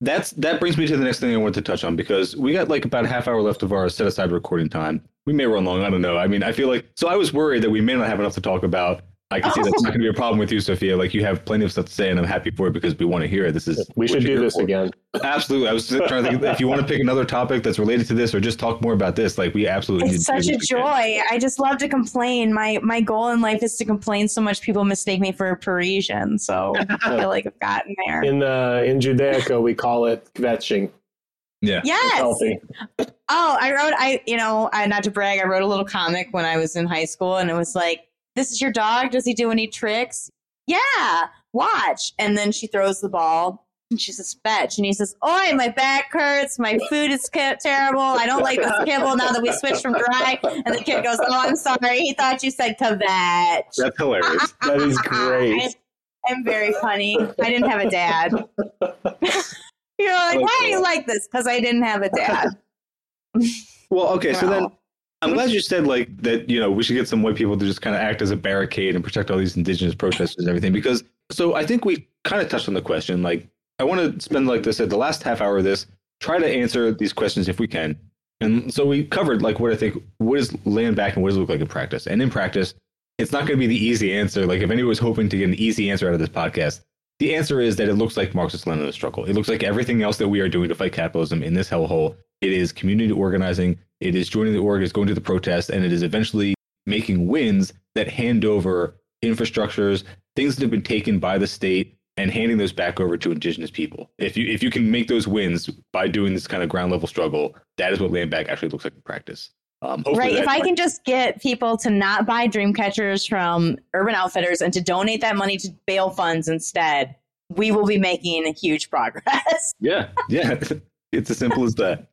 That brings me to the next thing I wanted to touch on, because we got about a half hour left of our set aside recording time. We may run long. I don't know. I feel like, so I was worried that we may not have enough to talk about. I can see that's not going to be a problem with you, Sophia. Like, you have plenty of stuff to say, and I'm happy for it, because we want to hear it. We should do this again. Absolutely. I was trying to think if you want to pick another topic that's related to this, or just talk more about this. Like, we absolutely. It's such a joy. I just love to complain. My goal in life is to complain so much people mistake me for a Parisian. So I feel like I've gotten there. In Judaica, we call it kvetching. Yeah. Yes. Oh, not to brag, I wrote a little comic when I was in high school, and it was like, "This is your dog. Does he do any tricks? Yeah, watch." And then she throws the ball and she says, "Fetch." And he says, "Oi, my back hurts. My food is terrible. I don't like this kibble now that we switched from dry." And the kid goes, "Oh, I'm sorry. He thought you said kvetch." That's hilarious. That is great. I'm very funny. I didn't have a dad. You're like, "Why do you like this?" "Because I didn't have a dad." Well, okay. So then, I'm glad you said that, we should get some white people to just kind of act as a barricade and protect all these indigenous protesters and everything, because so I think we kind of touched on the question. Like, I want to spend, like I said, the last half hour of this, try to answer these questions if we can. And so we covered what I think, what is land back and what does it look like in practice? And in practice, it's not going to be the easy answer. Like, if anyone was hoping to get an easy answer out of this podcast, the answer is that it looks like Marxist Leninist struggle. It looks like everything else that we are doing to fight capitalism in this hellhole. It is community organizing. It is joining the org, it's going to the protest, and it is eventually making wins that hand over infrastructures, things that have been taken by the state, and handing those back over to indigenous people. If you can make those wins by doing this kind of ground level struggle, that is what land back actually looks like in practice. Right. If I can just get people to not buy dream catchers from Urban Outfitters and to donate that money to bail funds instead, we will be making huge progress. Yeah. It's as simple as that.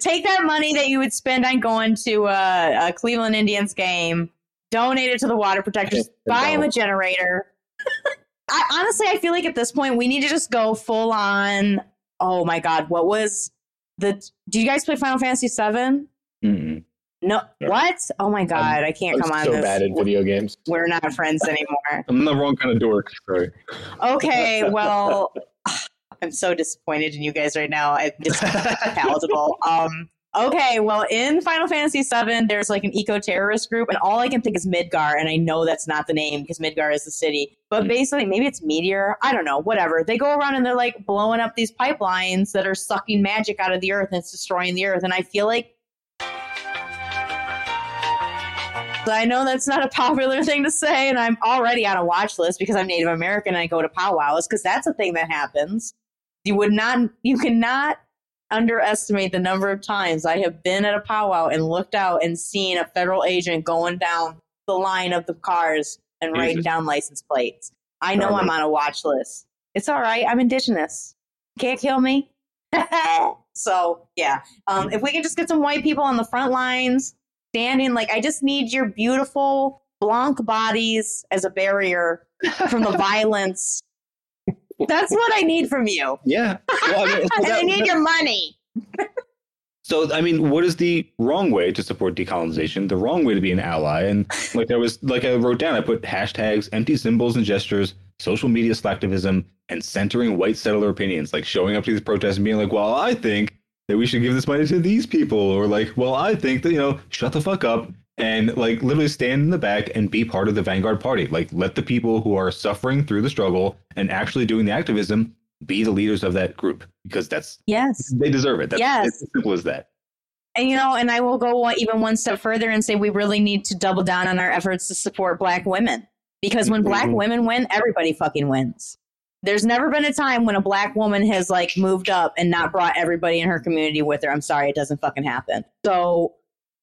Take that money that you would spend on going to a Cleveland Indians game, donate it to the water protectors, buy them a generator. I feel like at this point, we need to just go full on. Oh my God, what was do you guys play Final Fantasy VII? Mm-mm. No, what? Oh my God, I can't come on this. I'm so bad at video games. We're not friends anymore. I'm the wrong kind of dork. Sorry. Okay, well... I'm so disappointed in you guys right now. I'm just palatable. Okay, well, in Final Fantasy VII, there's an eco-terrorist group, and all I can think is Midgar, and I know that's not the name because Midgar is the city. But basically, maybe it's Meteor. I don't know, whatever. They go around and they're blowing up these pipelines that are sucking magic out of the earth, and it's destroying the earth. And I feel like... I know that's not a popular thing to say, and I'm already on a watch list because I'm Native American and I go to powwows, because that's a thing that happens. You cannot underestimate the number of times I have been at a powwow and looked out and seen a federal agent going down the line of the cars and writing down license plates. I know I'm on a watch list. It's all right. I'm indigenous. Can't kill me. So, yeah. If we can just get some white people on the front lines standing, I just need your beautiful Blanc bodies as a barrier from the violence. That's what I need from you. Yeah. Well, I mean, and I need your money. So, I mean, what is the wrong way to support decolonization, the wrong way to be an ally? And like there was, like I wrote down, I put hashtags, empty symbols and gestures, social media slacktivism, and centering white settler opinions, like showing up to these protests and being like, well, I think that we should give this money to these people, or like, well, I think that, you know, shut the fuck up, and like literally stand in the back and be part of the vanguard party. Like let the people who are suffering through the struggle and actually doing the activism be the leaders of that group, because that's, yes, they deserve it. That's, yes, it's as simple as that. And, you know, and I will go even one step further and say we really need to double down on our efforts to support Black women, because when Black women win, everybody fucking wins. There's never been a time when a Black woman has like moved up and not brought everybody in her community with her. I'm sorry, it doesn't fucking happen. So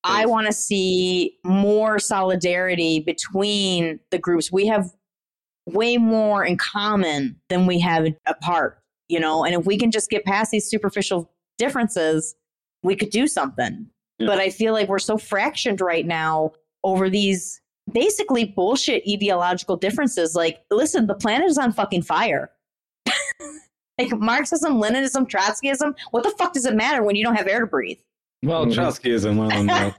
I want to see more solidarity between the groups. We have way more in common than we have apart, you know, and if we can just get past these superficial differences, we could do something. Yeah. But I feel like we're so fractured right now over these basically bullshit ideological differences. Like, listen, the planet is on fucking fire. Like Marxism, Leninism, Trotskyism, what the fuck does it matter when you don't have air to breathe? Well, Trotskyism,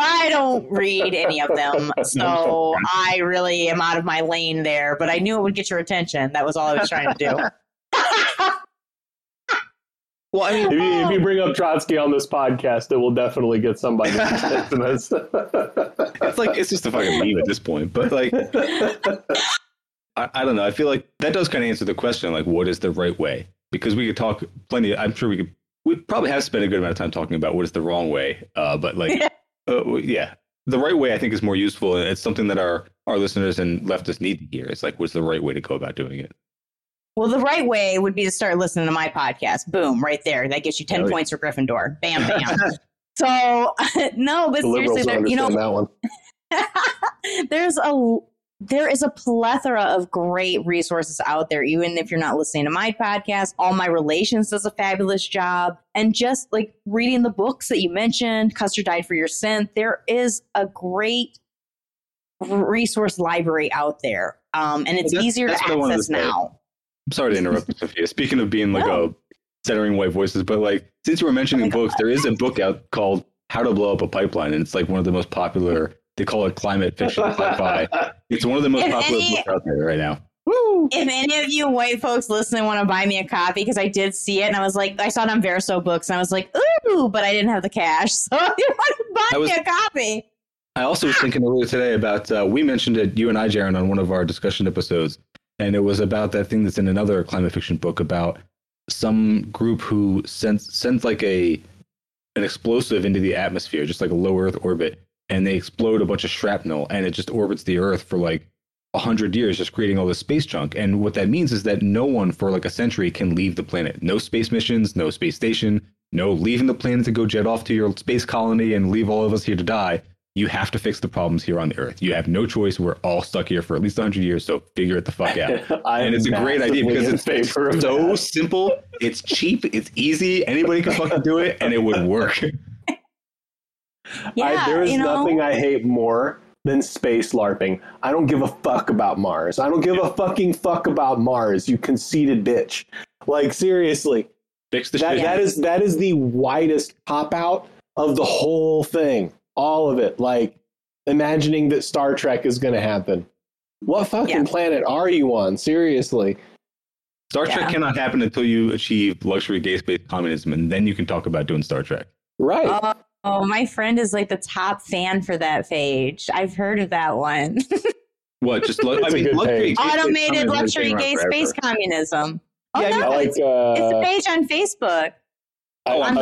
I don't read any of them, so I really am out of my lane there, but I knew it would get your attention. That was all I was trying to do. Well, I mean, if you bring up Trotsky on this podcast, it will definitely get somebody to this. It's like, it's just a fucking meme at this point, but like, I don't know. I feel like that does kind of answer the question, like, what is the right way? Because we could talk plenty. I'm sure we probably have spent a good amount of time talking about what is the wrong way. The right way I think is more useful. It's something that our listeners and leftists need to hear. It's like, what's the right way to go about doing it? Well, the right way would be to start listening to my podcast. Boom, right there. That gets you 10 points for Gryffindor. Bam, bam. So no, but the seriously, you know, that one. There is a plethora of great resources out there, even if you're not listening to my podcast. All My Relations does a fabulous job. And just like reading the books that you mentioned, Custer Died for Your Sins, there is a great resource library out there. And it's easier to access now. I'm sorry to interrupt, Sophia. Speaking of being like centering white voices, but like since you were mentioning books, there is a book out called How to Blow Up a Pipeline. And it's like one of the most popular. They call it climate fiction sci-fi. It's one of the most popular books out there right now. Woo. If any of you white folks listening want to buy me a copy, because I did see it and I was like, I saw it on Verso Books and I was like, ooh, but I didn't have the cash. So if you want to buy me a copy. I also was thinking earlier today about, we mentioned it, you and I, Jaron, on one of our discussion episodes. And it was about that thing that's in another climate fiction book about some group who sends like an explosive into the atmosphere, just like a low Earth orbit. And they explode a bunch of shrapnel and it just orbits the Earth for like 100 years, just creating all this space junk. And what that means is that no one for like a century can leave the planet. No space missions, no space station, no leaving the planet to go jet off to your space colony and leave all of us here to die. You have to fix the problems here on the Earth. You have no choice. We're all stuck here for at least 100 years. So figure it the fuck out. And it's a great idea because it's so simple. It's cheap. It's easy. Anybody can fucking do it. And it would work. Yeah, nothing I hate more than space LARPing. I don't give a fuck about Mars. I don't give a fucking fuck about Mars, you conceited bitch. Like, seriously. Fix the shit. That is the widest pop-out of the whole thing. All of it. Like, imagining that Star Trek is going to happen. What fucking planet are you on? Seriously. Star Trek cannot happen until you achieve luxury gay-based communism, and then you can talk about doing Star Trek. Right. Oh, my friend is like the top fan for that page. I've heard of that one. What? Just luxury automated luxury gay space communism. Oh yeah, no, it's a page on Facebook. I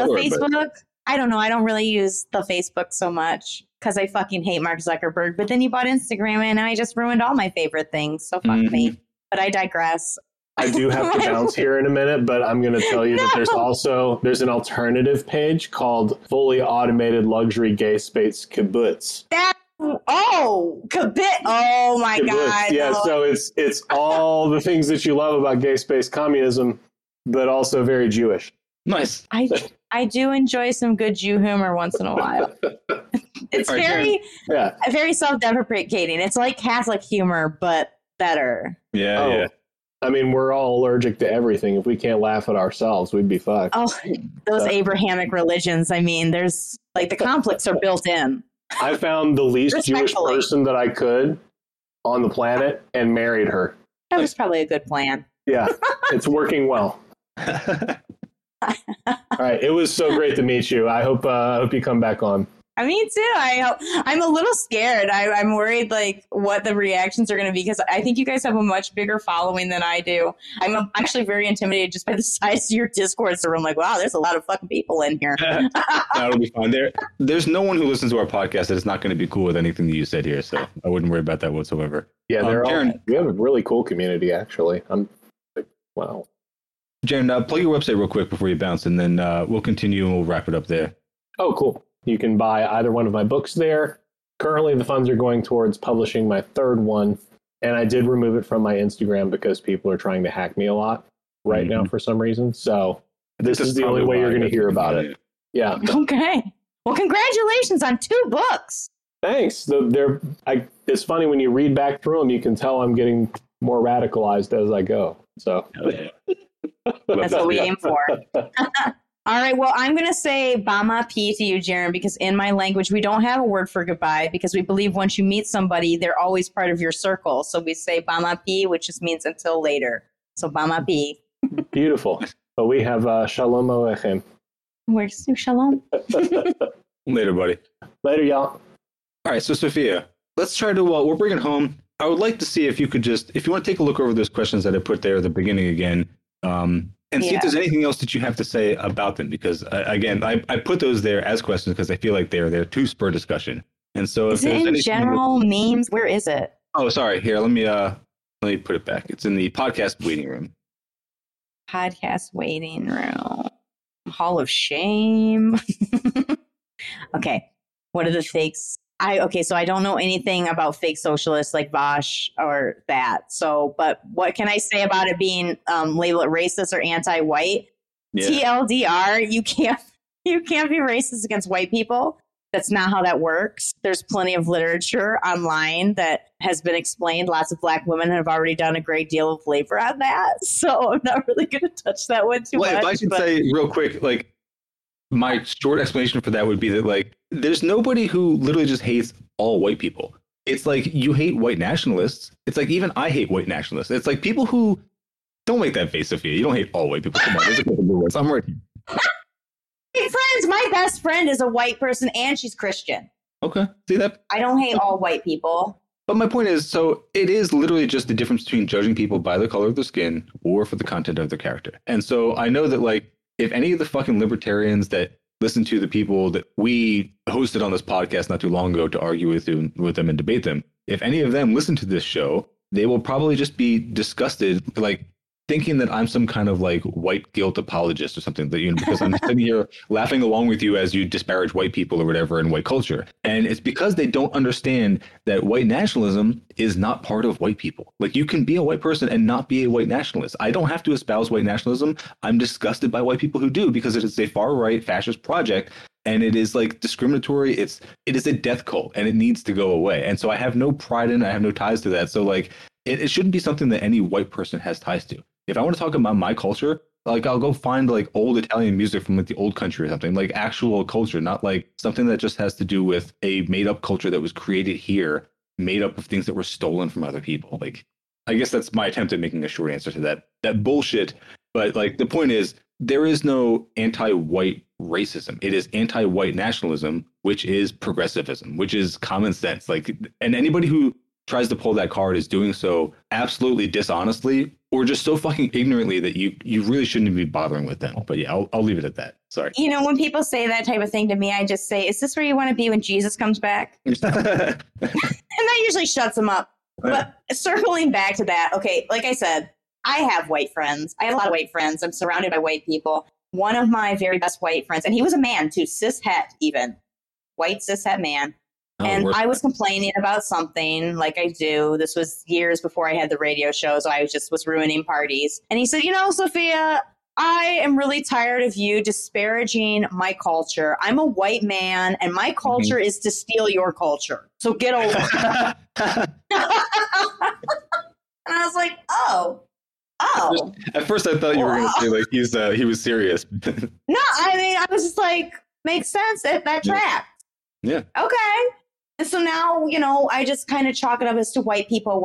don't know. I don't really use the Facebook so much because I fucking hate Mark Zuckerberg. But then he bought Instagram, and I just ruined all my favorite things. So fuck me. But I digress. I do have to bounce here in a minute, but I'm going to tell you that there's an alternative page called Fully Automated Luxury Gay Space Kibbutz. Kibbutz. Oh, my kibbutz. God. Yeah, so it's all the things that you love about gay space communism, but also very Jewish. Nice. I do enjoy some good Jew humor once in a while. It's very self-deprecating. It's like Catholic humor, but better. Yeah, I mean, we're all allergic to everything. If we can't laugh at ourselves, we'd be fucked. Oh, those Abrahamic religions. I mean, there's like the conflicts are built in. I found the least Jewish person that I could on the planet and married her. That was probably a good plan. Yeah, it's working well. All right, it was so great to meet you. I hope you come back on. Me too. I'm a little scared. I'm worried like what the reactions are going to be because I think you guys have a much bigger following than I do. I'm actually very intimidated just by the size of your Discord server. I'm like, wow, there's a lot of fucking people in here. That'll be fine. There's no one who listens to our podcast that is not going to be cool with anything that you said here, so I wouldn't worry about that whatsoever. Yeah, we have a really cool community actually. I'm like, wow. Jaren, plug your website real quick before you bounce, and then we'll continue and we'll wrap it up there. Oh, cool. You can buy either one of my books there. Currently, the funds are going towards publishing my third one, and I did remove it from my Instagram because people are trying to hack me a lot right now for some reason. So this is the only way you're going to hear about it. Yeah. Okay. Well, congratulations on 2 books. Thanks. It's funny when you read back through them, you can tell I'm getting more radicalized as I go. So that's what we aim for. All right. Well, I'm going to say Bama P to you, Jaren, because in my language, we don't have a word for goodbye because we believe once you meet somebody, they're always part of your circle. So we say Bama P, which just means until later. So Bama P. Beautiful. But we have Shalom Aleichem. Where's your Shalom? Later, buddy. Later, y'all. All right. So, Sophia, let's try to, we'll bring it home. I would like to see if you could if you want to take a look over those questions that I put there at the beginning again. And see if there's anything else that you have to say about them, because again, I put those there as questions because I feel like they're there to spur discussion. And so, is it in general memes? Where is it? Oh, sorry. Here, let me put it back. It's in the podcast waiting room. Podcast waiting room. Hall of Shame. Okay, what are the fakes? So I don't know anything about fake socialists like Bosch or that. So, but what can I say about it being labeled racist or anti-white? Yeah. TLDR, you can't be racist against white people. That's not how that works. There's plenty of literature online that has been explained. Lots of Black women have already done a great deal of labor on that. So I'm not really going to touch that one too much. If I should say real quick, like, my short explanation for that would be that, like, there's nobody who literally just hates all white people. It's like you hate white nationalists. It's like even I hate white nationalists. It's like people who don't make that face, Sophia. You don't hate all white people. Come on, there's a couple of words. I'm right here. Hey, friends, my best friend is a white person and she's Christian. Okay, see that? I don't hate all white people. But my point is, so it is literally just the difference between judging people by the color of their skin or for the content of their character. And so I know that, like, if any of the fucking libertarians that listen to the people that we hosted on this podcast not too long ago to argue with them and debate them, if any of them listen to this show, they will probably just be disgusted, like thinking that I'm some kind of like white guilt apologist or something, that, you know, because I'm sitting here laughing along with you as you disparage white people or whatever in white culture. And it's because they don't understand that white nationalism is not part of white people. Like, you can be a white person and not be a white nationalist. I don't have to espouse white nationalism. I'm disgusted by white people who do, because it is a far right fascist project. And it is like discriminatory. It is a death cult and it needs to go away. And so I have no pride in it. I have no ties to that. So like, it shouldn't be something that any white person has ties to. If I want to talk about my culture, like, I'll go find like old Italian music from like the old country or something, like actual culture, not like something that just has to do with a made up culture that was created here, made up of things that were stolen from other people. Like, I guess that's my attempt at making a short answer to that bullshit. But like, the point is, there is no anti-white racism. It is anti-white nationalism, which is progressivism, which is common sense. Like, and anybody who tries to pull that card is doing so absolutely dishonestly or just so fucking ignorantly that you really shouldn't be bothering with them. But yeah, I'll leave it at that. Sorry. You know, when people say that type of thing to me, I just say, is this where you want to be when Jesus comes back? And that usually shuts them up. But circling back to that, okay, like I said, I have white friends. I have a lot of white friends. I'm surrounded by white people. One of my very best white friends, and he was a man too, cishet even, white cishet man. And I was complaining about something like I do. This was years before I had the radio show, so I was ruining parties. And he said, you know, Sophia, I am really tired of you disparaging my culture. I'm a white man, and my culture is to steal your culture. So get over it. And I was like, oh. At first I thought you were going to say, like, he was serious. No, I mean, I was just like, makes sense. That tracks. Yeah. Okay. And so now, I just kind of chalk it up as to white people.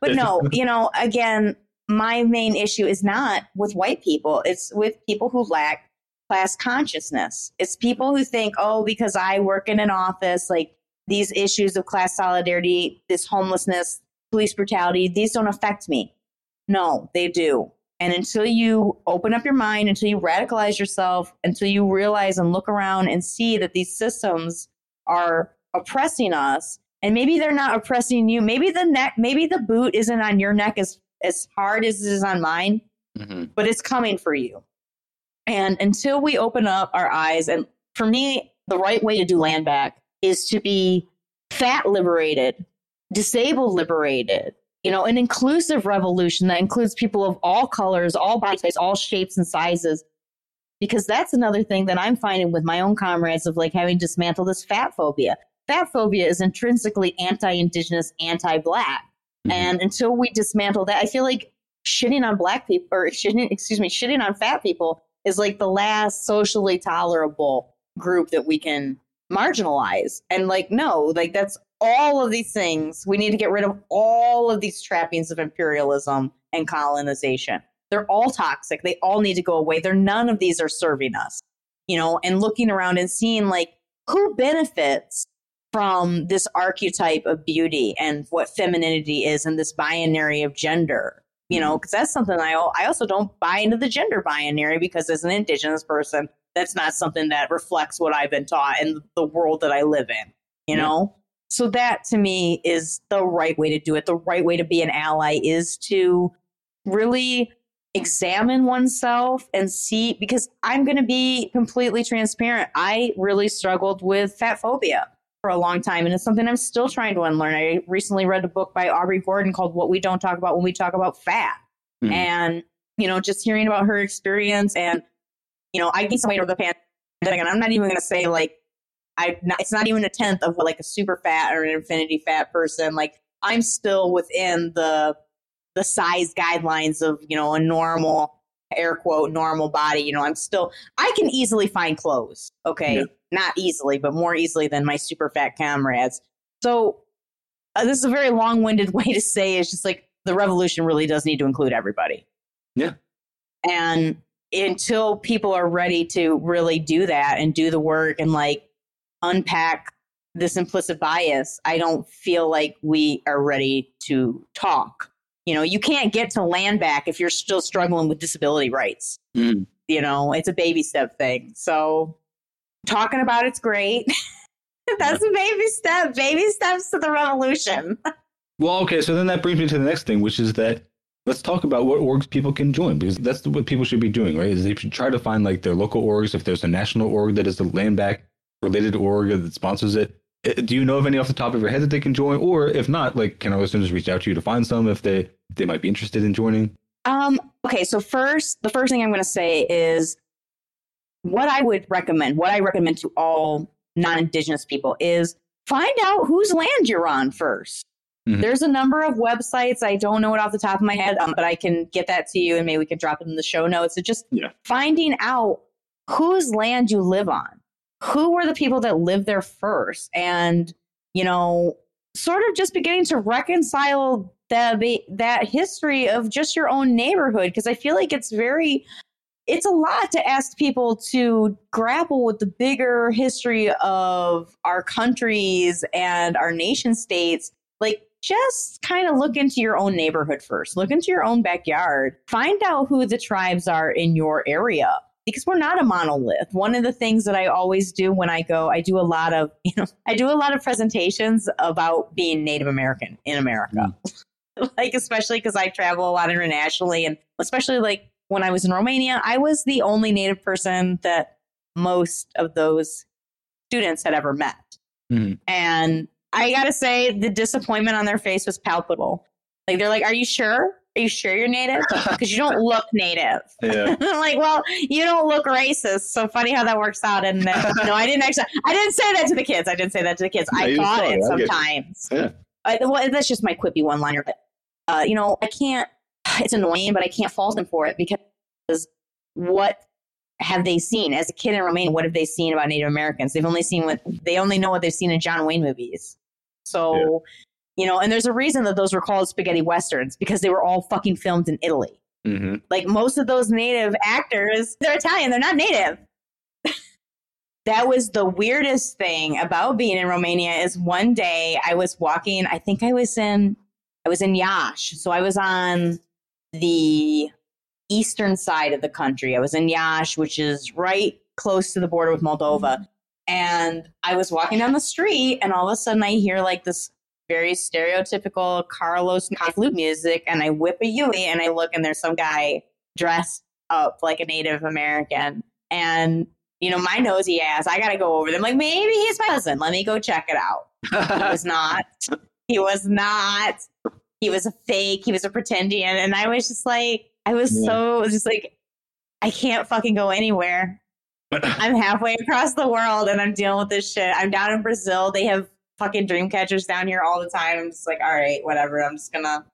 But no, again, my main issue is not with white people. It's with people who lack class consciousness. It's people who think, because I work in an office, like these issues of class solidarity, this homelessness, police brutality, these don't affect me. No, they do. And until you open up your mind, until you radicalize yourself, until you realize and look around and see that these systems are oppressing us, and maybe they're not oppressing you. Maybe the boot isn't on your neck as hard as it is on mine, but it's coming for you. And until we open up our eyes, and for me, the right way to do land back is to be fat liberated, disabled liberated, an inclusive revolution that includes people of all colors, all body types, all shapes and sizes. Because that's another thing that I'm finding with my own comrades of like having dismantled this fat phobia. Fat phobia is intrinsically anti-Indigenous, anti-Black. And until we dismantle that, I feel like shitting on Black people or shitting on fat people is like the last socially tolerable group that we can marginalize. And like, no, like that's all of these things. We need to get rid of all of these trappings of imperialism and colonization. They're all toxic. They all need to go away. None of these are serving us, and looking around and seeing like who benefits from this archetype of beauty and what femininity is and this binary of gender, because that's something I also don't buy into the gender binary, because as an Indigenous person, that's not something that reflects what I've been taught and the world that I live in, you know? So that to me is the right way to do it. The right way to be an ally is to really examine oneself and see, because I'm going to be completely transparent. I really struggled with fat phobia for a long time, and it's something I'm still trying to unlearn. I recently read a book by Aubrey Gordon called What We Don't Talk About When We Talk About Fat. And, just hearing about her experience and, I gained some weight over the pandemic, and I'm not even going to say like, it's not even a tenth of what, like a super fat or an infinity fat person. Like I'm still within the size guidelines of, a normal, air quote, normal body. I can easily find clothes. Okay. Yeah. Not easily, but more easily than my super fat comrades. So this is a very long winded way to say, it's just like the revolution really does need to include everybody. Yeah. And until people are ready to really do that and do the work and like unpack this implicit bias, I don't feel like we are ready to talk. You can't get to land back if you're still struggling with disability rights. It's a baby step thing. So talking about it's great. That's a baby step. Baby steps to the revolution. Well, okay. So then that brings me to the next thing, which is that let's talk about what orgs people can join, because that's what people should be doing, right? Is they should try to find like their local orgs. If there's a national org that is a land back related org that sponsors it, do you know of any off the top of your head that they can join? Or if not, like, can our listeners reach out to you to find some if they might be interested in joining? Okay. So the first thing I'm going to say is, what I recommend to all non-Indigenous people is find out whose land you're on first. There's a number of websites. I don't know it off the top of my head, but I can get that to you and maybe we can drop it in the show notes. So just finding out whose land you live on, who were the people that lived there first, and, sort of just beginning to reconcile that history of just your own neighborhood. Because I feel like it's a lot to ask people to grapple with the bigger history of our countries and our nation states. Like, just kind of look into your own neighborhood first. Look into your own backyard. Find out who the tribes are in your area, because we're not a monolith. One of the things that I always do when I go, I do a lot of presentations about being Native American in America. Like, especially because I travel a lot internationally, and especially like, when I was in Romania, I was the only Native person that most of those students had ever met. And I got to say, the disappointment on their face was palpable. Like, they're like, are you sure? Are you sure you're Native? Because you don't look Native. Yeah. Like, well, you don't look racist. So funny how that works out. And no, I didn't say that to the kids. I thought it sometimes. Yeah. Well, that's just my quippy one-liner. But, it's annoying, but I can't fault them for it, because what have they seen? As a kid in Romania, what have they seen about Native Americans? They only know what they've seen in John Wayne movies. So, and there's a reason that those were called spaghetti westerns, because they were all fucking filmed in Italy. Mm-hmm. Like, most of those Native actors, they're Italian, they're not Native. That was the weirdest thing about being in Romania, is one day I was walking, I was in Iași. So I was on the eastern side of the country. I was in Iași, which is right close to the border with Moldova. And I was walking down the street, and all of a sudden I hear like this very stereotypical Carlos flute music, and I whip a Yui and I look, and there's some guy dressed up like a Native American. And, my nosy ass, I got to go over them. Like, maybe he's my cousin. Let me go check it out. He was not. He was a fake. He was a pretendian. And I was just like, I can't fucking go anywhere. I'm halfway across the world and I'm dealing with this shit. I'm down in Brazil. They have fucking dream catchers down here all the time. I'm just like, all right, whatever. I'm just gonna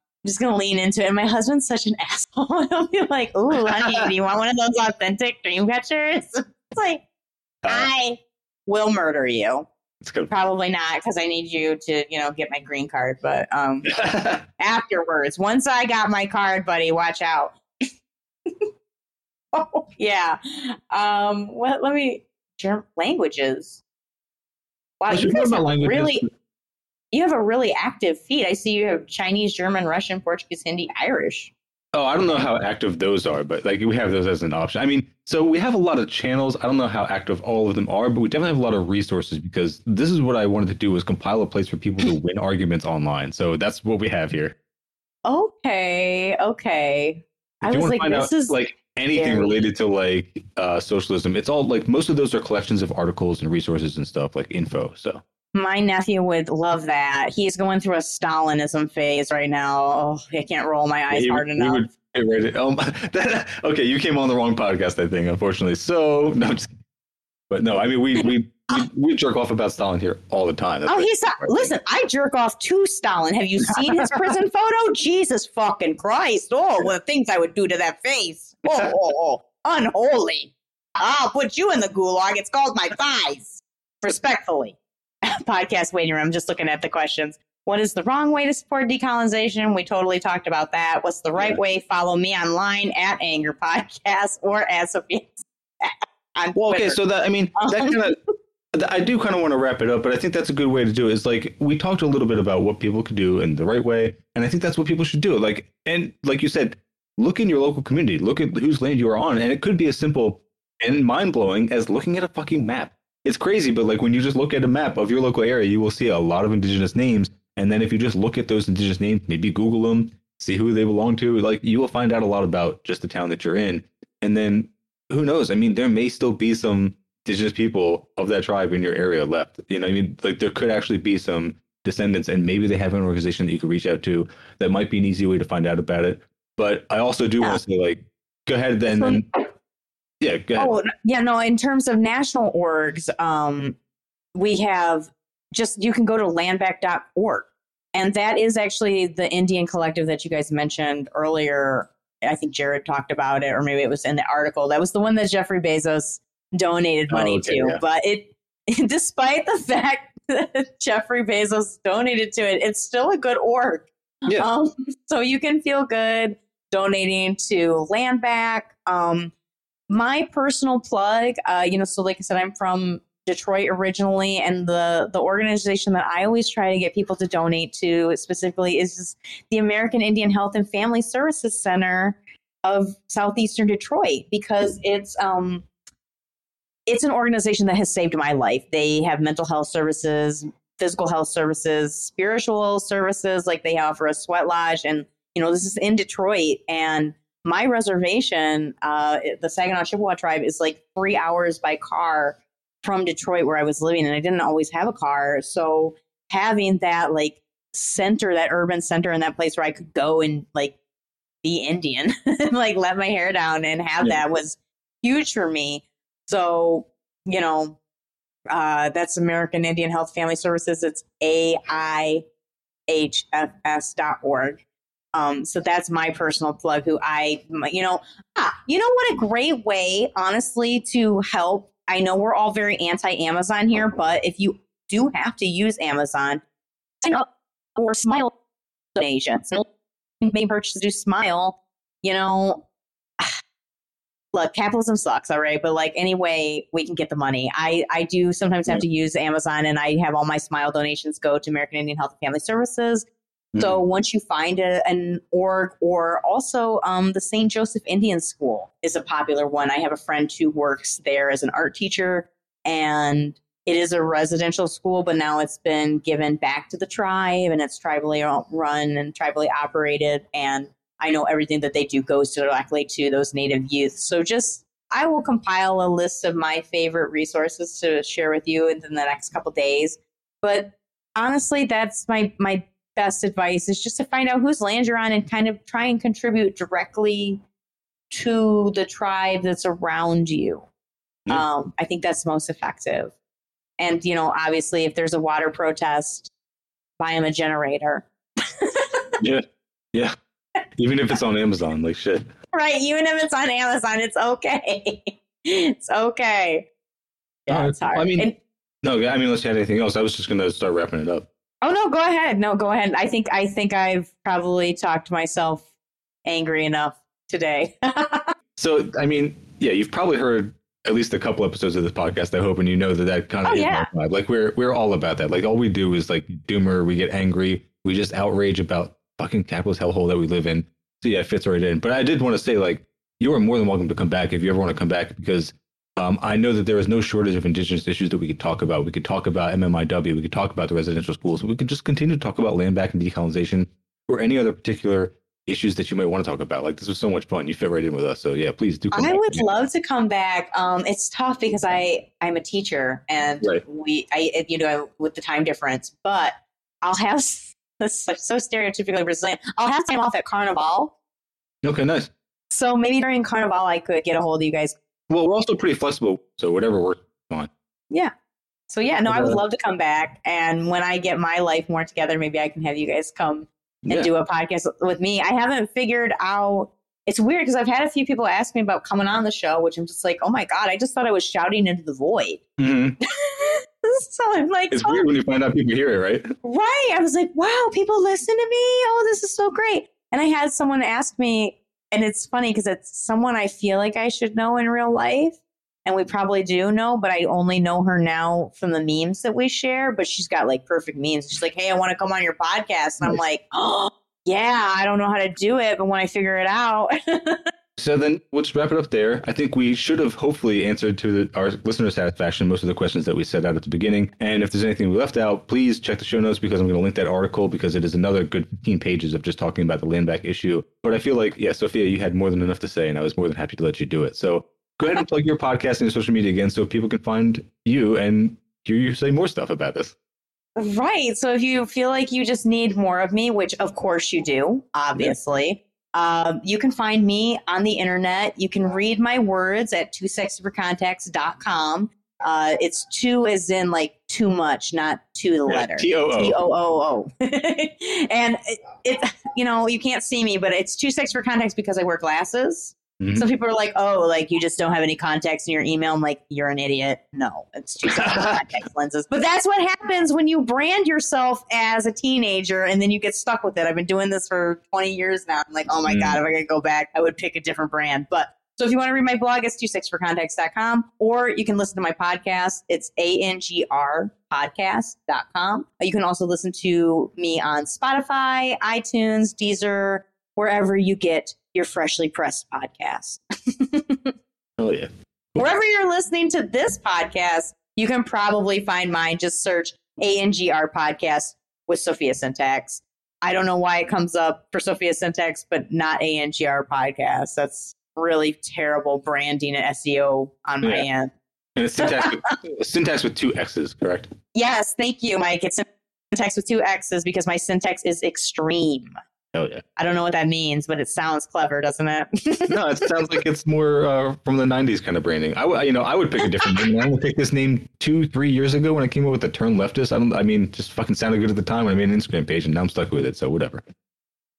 lean into it. And my husband's such an asshole. He'll be like, "Ooh, honey, do you want one of those authentic dream catchers?" It's like, I will murder you. Probably not, because I need you to, get my green card. But afterwards, once I got my card, buddy, watch out. Oh, yeah. German languages. Wow, you have a really active feed. I see you have Chinese, German, Russian, Portuguese, Hindi, Irish. Oh, I don't know how active those are, but we have those as an option. So we have a lot of channels. I don't know how active all of them are, but we definitely have a lot of resources, because this is what I wanted to do, was compile a place for people to win arguments online. So that's what we have here. Okay. If you want to find out anything related to socialism, it's all most of those are collections of articles and resources and stuff, like info. So my nephew would love that. He's going through a Stalinism phase right now. Oh, I can't roll my eyes hard enough. Okay, you came on the wrong podcast, I think, unfortunately. So we jerk off about Stalin here all the time. Listen, I jerk off to Stalin. Have you seen his prison photo? Jesus fucking Christ. Oh, the things I would do to that face. Oh, unholy. I'll put you in the gulag. It's called my thighs. Respectfully. Podcast waiting room. Just looking at the questions. What is the wrong way to support decolonization? We totally talked about that. What's the right way? Follow me online at ANGR Podcast or at Sophia on Twitter. Well, okay, so I do kind of want to wrap it up, but I think that's a good way to do it. It's we talked a little bit about what people could do in the right way, and I think that's what people should do. And like you said, look in your local community, look at whose land you are on, and it could be as simple and mind-blowing as looking at a fucking map. It's crazy, but when you just look at a map of your local area, you will see a lot of indigenous names. And then if you just look at those indigenous names, maybe Google them, see who they belong to, you will find out a lot about just the town that you're in. And then who knows? There may still be some indigenous people of that tribe in your area left. There could actually be some descendants, and maybe they have an organization that you could reach out to. That might be an easy way to find out about it. But I also do want to say, go ahead then. Yeah, go ahead. Oh, yeah, no, in terms of national orgs, we have you can go to landback.org. And that is actually the Indian collective that you guys mentioned earlier. I think Jared talked about it, or maybe it was in the article. That was the one that Jeffrey Bezos donated money to. Yeah. But despite the fact that Jeffrey Bezos donated to it, it's still a good org. Yeah. So you can feel good donating to Landback. My personal plug, I said, I'm from Detroit originally, and the organization that I always try to get people to donate to specifically is just the American Indian Health and Family Services Center of Southeastern Detroit, because it's an organization that has saved my life. They have mental health services, physical health services, spiritual services. They offer a sweat lodge, and this is in Detroit. And my reservation, the Saginaw Chippewa tribe, is 3 hours by car from Detroit, where I was living, and I didn't always have a car. So having that center, that urban center, and that place where I could go and be Indian, like let my hair down and have that was huge for me. So, you know, that's American Indian Health Family Services. It's AIHFS.org. So that's my personal plug who I, you know what a great way, honestly, to help. I know we're all very anti-Amazon here, but if you do have to use Amazon, sign up for Smile donations. May purchase do Smile, you know, look, capitalism sucks, all right? But like, anyway, we can get the money. I do sometimes have to use Amazon, and I have all my Smile donations go to American Indian Health and Family Services. So once you find an org, or also the St. Joseph Indian School is a popular one. I have a friend who works there as an art teacher, and it is a residential school, but now it's been given back to the tribe, and it's tribally run and tribally operated. And I know everything that they do goes directly to those Native youth. So just, I will compile a list of my favorite resources to share with you in the next couple of days. But honestly, that's my best advice is just to find out whose land you're on and kind of try and contribute directly to the tribe that's around you. Yeah. I think that's most effective. And, you know, obviously if there's a water protest, buy them a generator. Yeah. Even if it's on Amazon, like shit. Right. Even if it's on Amazon, it's okay. It's okay. Yeah, it's hard. I mean, unless you had anything else, I was just going to start wrapping it up. Oh, no, go ahead. I think I've probably talked myself angry enough today. So, I mean, yeah, you've probably heard at least a couple episodes of this podcast, I hope, and you know that kind of is my vibe. Like, we're all about that. Like, all we do is, like, doomer, we get angry, we just outrage about fucking capitalist hellhole that we live in. So, yeah, it fits right in. But I did want to say, like, you are more than welcome to come back if you ever want to come back, because I know that there is no shortage of indigenous issues that we could talk about. We could talk about MMIW. We could talk about the residential schools. We could just continue to talk about land back and decolonization or any other particular issues that you might want to talk about. Like, this was so much fun. You fit right in with us. So, yeah, please do come back. I would love to come back. It's tough because I'm a teacher and with the time difference. But I'll have, that's so stereotypically Brazilian, I'll have time off at Carnival. Okay, nice. So maybe during Carnival I could get a hold of you guys. Well, we're also pretty flexible, so whatever works fine. Yeah. So, yeah, no, I would love to come back. And when I get my life more together, maybe I can have you guys come and do a podcast with me. I haven't figured out. It's weird because I've had a few people ask me about coming on the show, which I'm just like, oh, my God, I just thought I was shouting into the void. Mm-hmm. So I'm like, it's weird when you find out people hear it, right? Right. I was like, wow, people listen to me. Oh, this is so great. And I had someone ask me. And it's funny because it's someone I feel like I should know in real life. And we probably do know, but I only know her now from the memes that we share. But she's got like perfect memes. She's like, hey, I want to come on your podcast. And I'm like, oh, yeah, I don't know how to do it. But when I figure it out. So then we'll just wrap it up there. I think we should have hopefully answered to our listener satisfaction most of the questions that we set out at the beginning. And if there's anything we left out, please check the show notes because I'm going to link that article because it is another good 15 pages of just talking about the land back issue. But I feel like, yeah, Sophia, you had more than enough to say, and I was more than happy to let you do it. So go ahead and plug your podcast and your social media again so people can find you and hear you say more stuff about this. Right. So if you feel like you just need more of me, which of course you do, obviously. Yeah. You can find me on the internet. You can read my words at twosexesforcontext.com. It's two as in like too much, not to the letter. T-O-O. T-O-O-O. And it, you know, you can't see me, but it's Two Sexes for Context because I wear glasses. Mm-hmm. Some people are like, oh, like you just don't have any context in your email. I'm like, you're an idiot. No, it's Two Sexes for Context lenses. But that's what happens when you brand yourself as a teenager and then you get stuck with it. I've been doing this for 20 years now. I'm like, oh my God, if I could go back, I would pick a different brand. But so if you want to read my blog, it's twosexesforcontext.com, or you can listen to my podcast. It's ANGR Podcast.com. You can also listen to me on Spotify, iTunes, Deezer, wherever you get your freshly pressed podcast. Oh, yeah. Wherever you're listening to this podcast, you can probably find mine. Just search ANGR Podcast with Sophia Syntax. I don't know why it comes up for Sophia Syntax, but not ANGR Podcast. That's really terrible branding and SEO on my end. And it's syntax with two X's, correct? Yes, thank you, Mike. It's syntax with two X's because my syntax is extreme. Oh, yeah. I don't know what that means, but it sounds clever, doesn't it? No, it sounds like it's more from the 90s kind of branding. I would pick a different name. I would pick this name 2-3 years ago when I came up with the term leftist. Just fucking sounded good at the time when I made an Instagram page, and now I'm stuck with it, so whatever.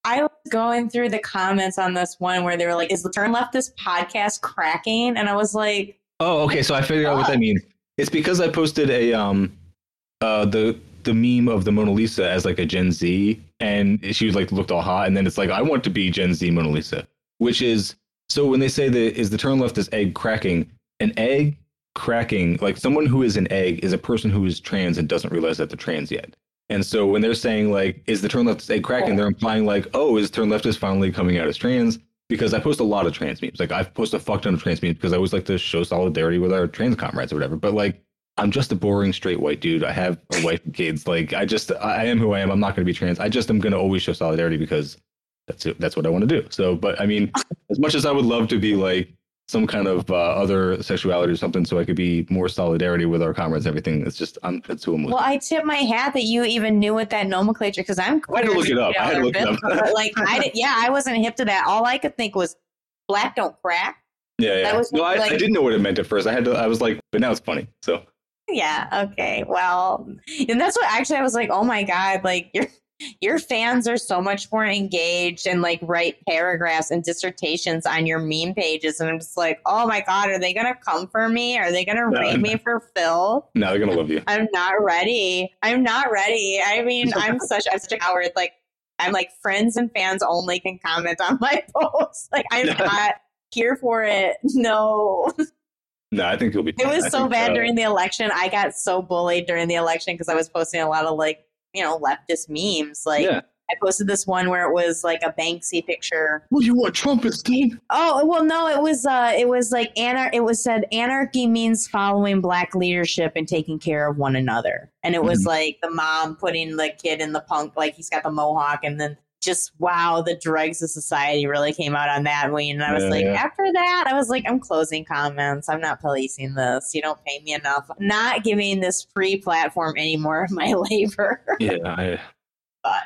I was going through the comments on this one where they were like, is the term leftist podcast cracking? And I was like... Oh, okay, so I figured out what that means. It's because I posted a the meme of the Mona Lisa as like a Gen Z, and she like looked all hot, and then it's like, I want to be Gen Z Mona Lisa, which is, so when they say that, is the term leftist egg cracking, an egg cracking, like someone who is an egg is a person who is trans and doesn't realize that they're trans yet. And so when they're saying like, is the term leftist egg cracking, they're implying like, oh, is the term leftist finally coming out as trans? Because I post a lot of trans memes. Like, I've posted a fuck ton of trans memes because I always like to show solidarity with our trans comrades or whatever. But like, I'm just a boring straight white dude. I have a wife and kids. Like, I am who I am. I'm not going to be trans. I just am going to always show solidarity because that's it. That's what I want to do. So, but I mean, as much as I would love to be like some kind of other sexuality or something, so I could be more solidarity with our comrades and everything. It's just, that's who I'm with. Well, I tip my hat that you even knew what that nomenclature, because I'm queer. I had to look it up. Like, I wasn't hip to that. All I could think was black don't crack. Yeah, yeah. I didn't know what it meant at first. But now it's funny. So. Yeah. Okay. Well, and that's what actually I was like, oh my God, like your fans are so much more engaged and like write paragraphs and dissertations on your meme pages. And I'm just like, oh my God, are they going to come for me? Are they going to raid me for Phil? No, they're going to love you. I'm not ready. I mean, I'm such a coward. Like, I'm like, friends and fans only can comment on my posts. Like, I'm not here for it. No. No, I think you'll be fine. It was so bad during the election. I got so bullied during the election because I was posting a lot of leftist memes. Like, yeah. I posted this one where it was like a Banksy picture. Well, you want Trumpist, dude? Oh, well, no, it said anarchy means following black leadership and taking care of one another. And it was like the mom putting the kid in the punk, like he's got the mohawk, and then just, wow, the dregs of society really came out on that one. And I was after that, I was like, I'm closing comments. I'm not policing this. You don't pay me enough. I'm not giving this free platform any more of my labor. But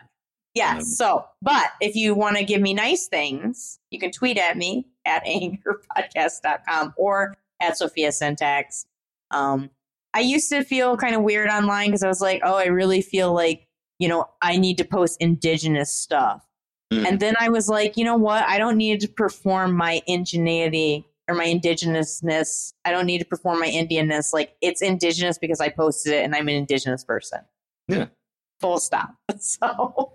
if you want to give me nice things, you can tweet at me at angrpodcast.com or at Sophia Syntax. I used to feel kind of weird online because I was like, oh, I really feel like, I need to post indigenous stuff. And then I was like, you know what? I don't need to perform my ingenuity or my indigenousness. I don't need to perform my Indianness. Like, it's indigenous because I posted it and I'm an indigenous person. Yeah. Full stop. So,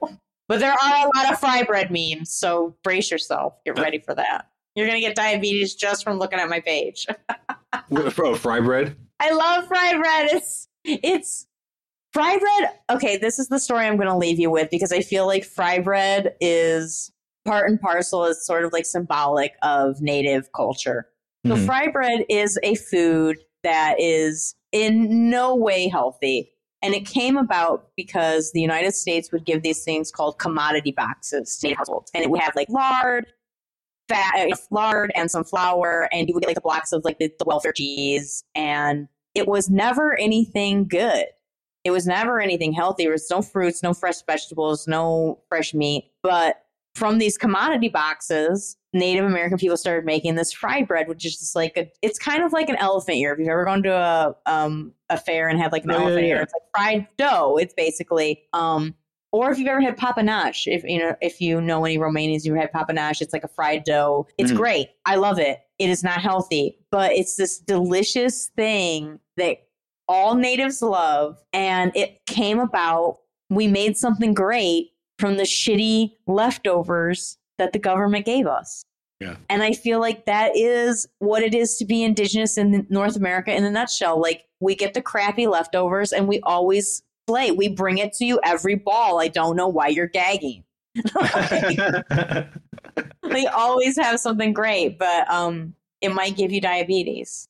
but there are a lot of fry bread memes. So brace yourself. Get ready for that. You're going to get diabetes just from looking at my page. Oh, fry bread? I love fry bread. It's fry bread, okay, this is the story I'm going to leave you with because I feel like fry bread is part and parcel, is sort of like symbolic of Native culture. So fry bread is a food that is in no way healthy. And it came about because the United States would give these things called commodity boxes to households. And it would have like lard and some flour, and you would get like the blocks of like the welfare cheese. And it was never anything good. It was never anything healthy. There was no fruits, no fresh vegetables, no fresh meat. But from these commodity boxes, Native American people started making this fried bread, which is just like it's kind of like an elephant ear. If you've ever gone to a fair and had like an elephant ear, it's like fried dough. It's basically, or if you've ever had papanash, if you know any Romanians who had papanash, it's like a fried dough. It's great. I love it. It is not healthy, but it's this delicious thing that all natives love, and it came about. We made something great from the shitty leftovers that the government gave us. Yeah. And I feel like that is what it is to be indigenous in North America in a nutshell. Like, we get the crappy leftovers and we always play. We bring it to you every ball. I don't know why you're gagging. They always have something great, but it might give you diabetes.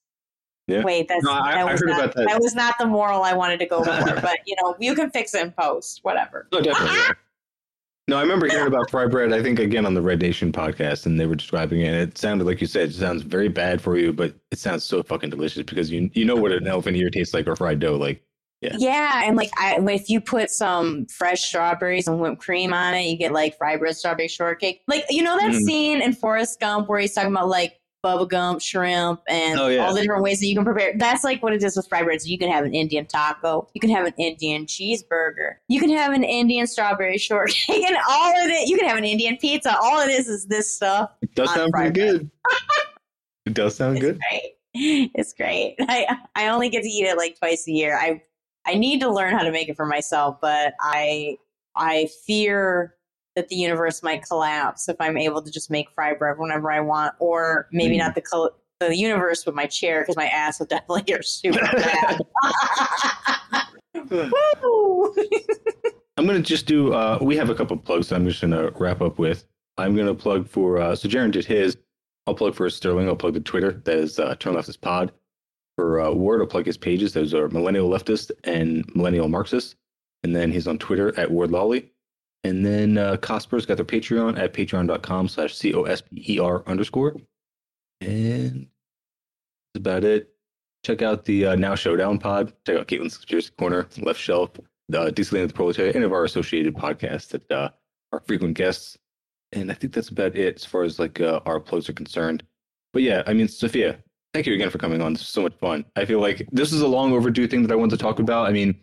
Yeah. Wait, that was not the moral I wanted to go for, but you can fix it in post, whatever. No, definitely. Yeah. No, I remember hearing about fry bread, I think again on the Red Nation podcast, and they were describing it. It sounded like you said, it sounds very bad for you, but it sounds so fucking delicious because you know what an elephant ear tastes like, or fried dough. Like, Yeah, and like if you put some fresh strawberries and whipped cream on it, you get like fried bread, strawberry shortcake. Like, you know that scene in Forrest Gump where he's talking about like bubblegum, shrimp, and all the different ways that you can prepare. That's like what it is with fried bread. So you can have an Indian taco. You can have an Indian cheeseburger. You can have an Indian strawberry shortcake, and all of it. You can have an Indian pizza. All it is this stuff. It does sound pretty good. It does sound good. Great. It's great. I only get to eat it like twice a year. I need to learn how to make it for myself, but I fear that the universe might collapse if I'm able to just make fried bread whenever I want, or maybe not the universe, but my chair, because my ass will definitely get super bad. Woo! I'm going to just do, we have a couple of plugs that I'm just going to wrap up with. I'm going to plug for, so Jaron did his, I'll plug for Sterling, I'll plug the Twitter, that is Turn Leftist Pod. For Ward, I'll plug his pages. Those are Millennial Leftist and Millennial Marxist. And then he's on Twitter at Ward Lawley. And then Cosper's got their Patreon at patreon.com/COSPER_. And that's about it. Check out the Now Showdown pod. Check out Caitlin's Jersey Corner, Left Shelf, the Dixieland the Proletariat, and of our associated podcasts that are frequent guests. And I think that's about it as far as like our plugs are concerned. But yeah, I mean, Sophia, thank you again for coming on. This was so much fun. I feel like this is a long overdue thing that I want to talk about. I mean,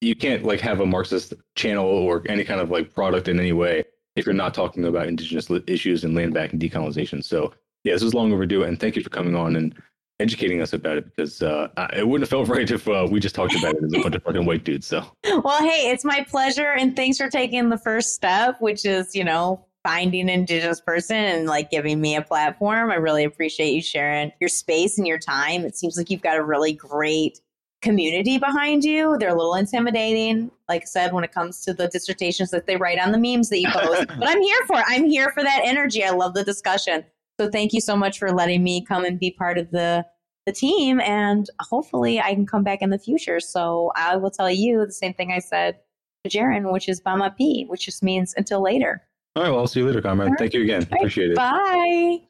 you can't like have a Marxist channel or any kind of like product in any way if you're not talking about indigenous issues and land back and decolonization. So yeah, this is long overdue. And thank you for coming on and educating us about it, because it wouldn't have felt right if we just talked about it as a bunch of fucking white dudes. So, well, hey, it's my pleasure. And thanks for taking the first step, which is, you know, finding an indigenous person and like giving me a platform. I really appreciate you sharing your space and your time. It seems like you've got a really great community behind you. They're a little intimidating, like I said, when it comes to the dissertations that they write on the memes that you post. But I'm here for it. I'm here for that energy. I love the discussion. So thank you so much for letting me come and be part of the team. And hopefully I can come back in the future. So I will tell you the same thing I said to Jaron, which is Bama P, which just means until later. All right, well, I'll see you later, comrade. Right. Thank you again. Right. Appreciate it. Bye.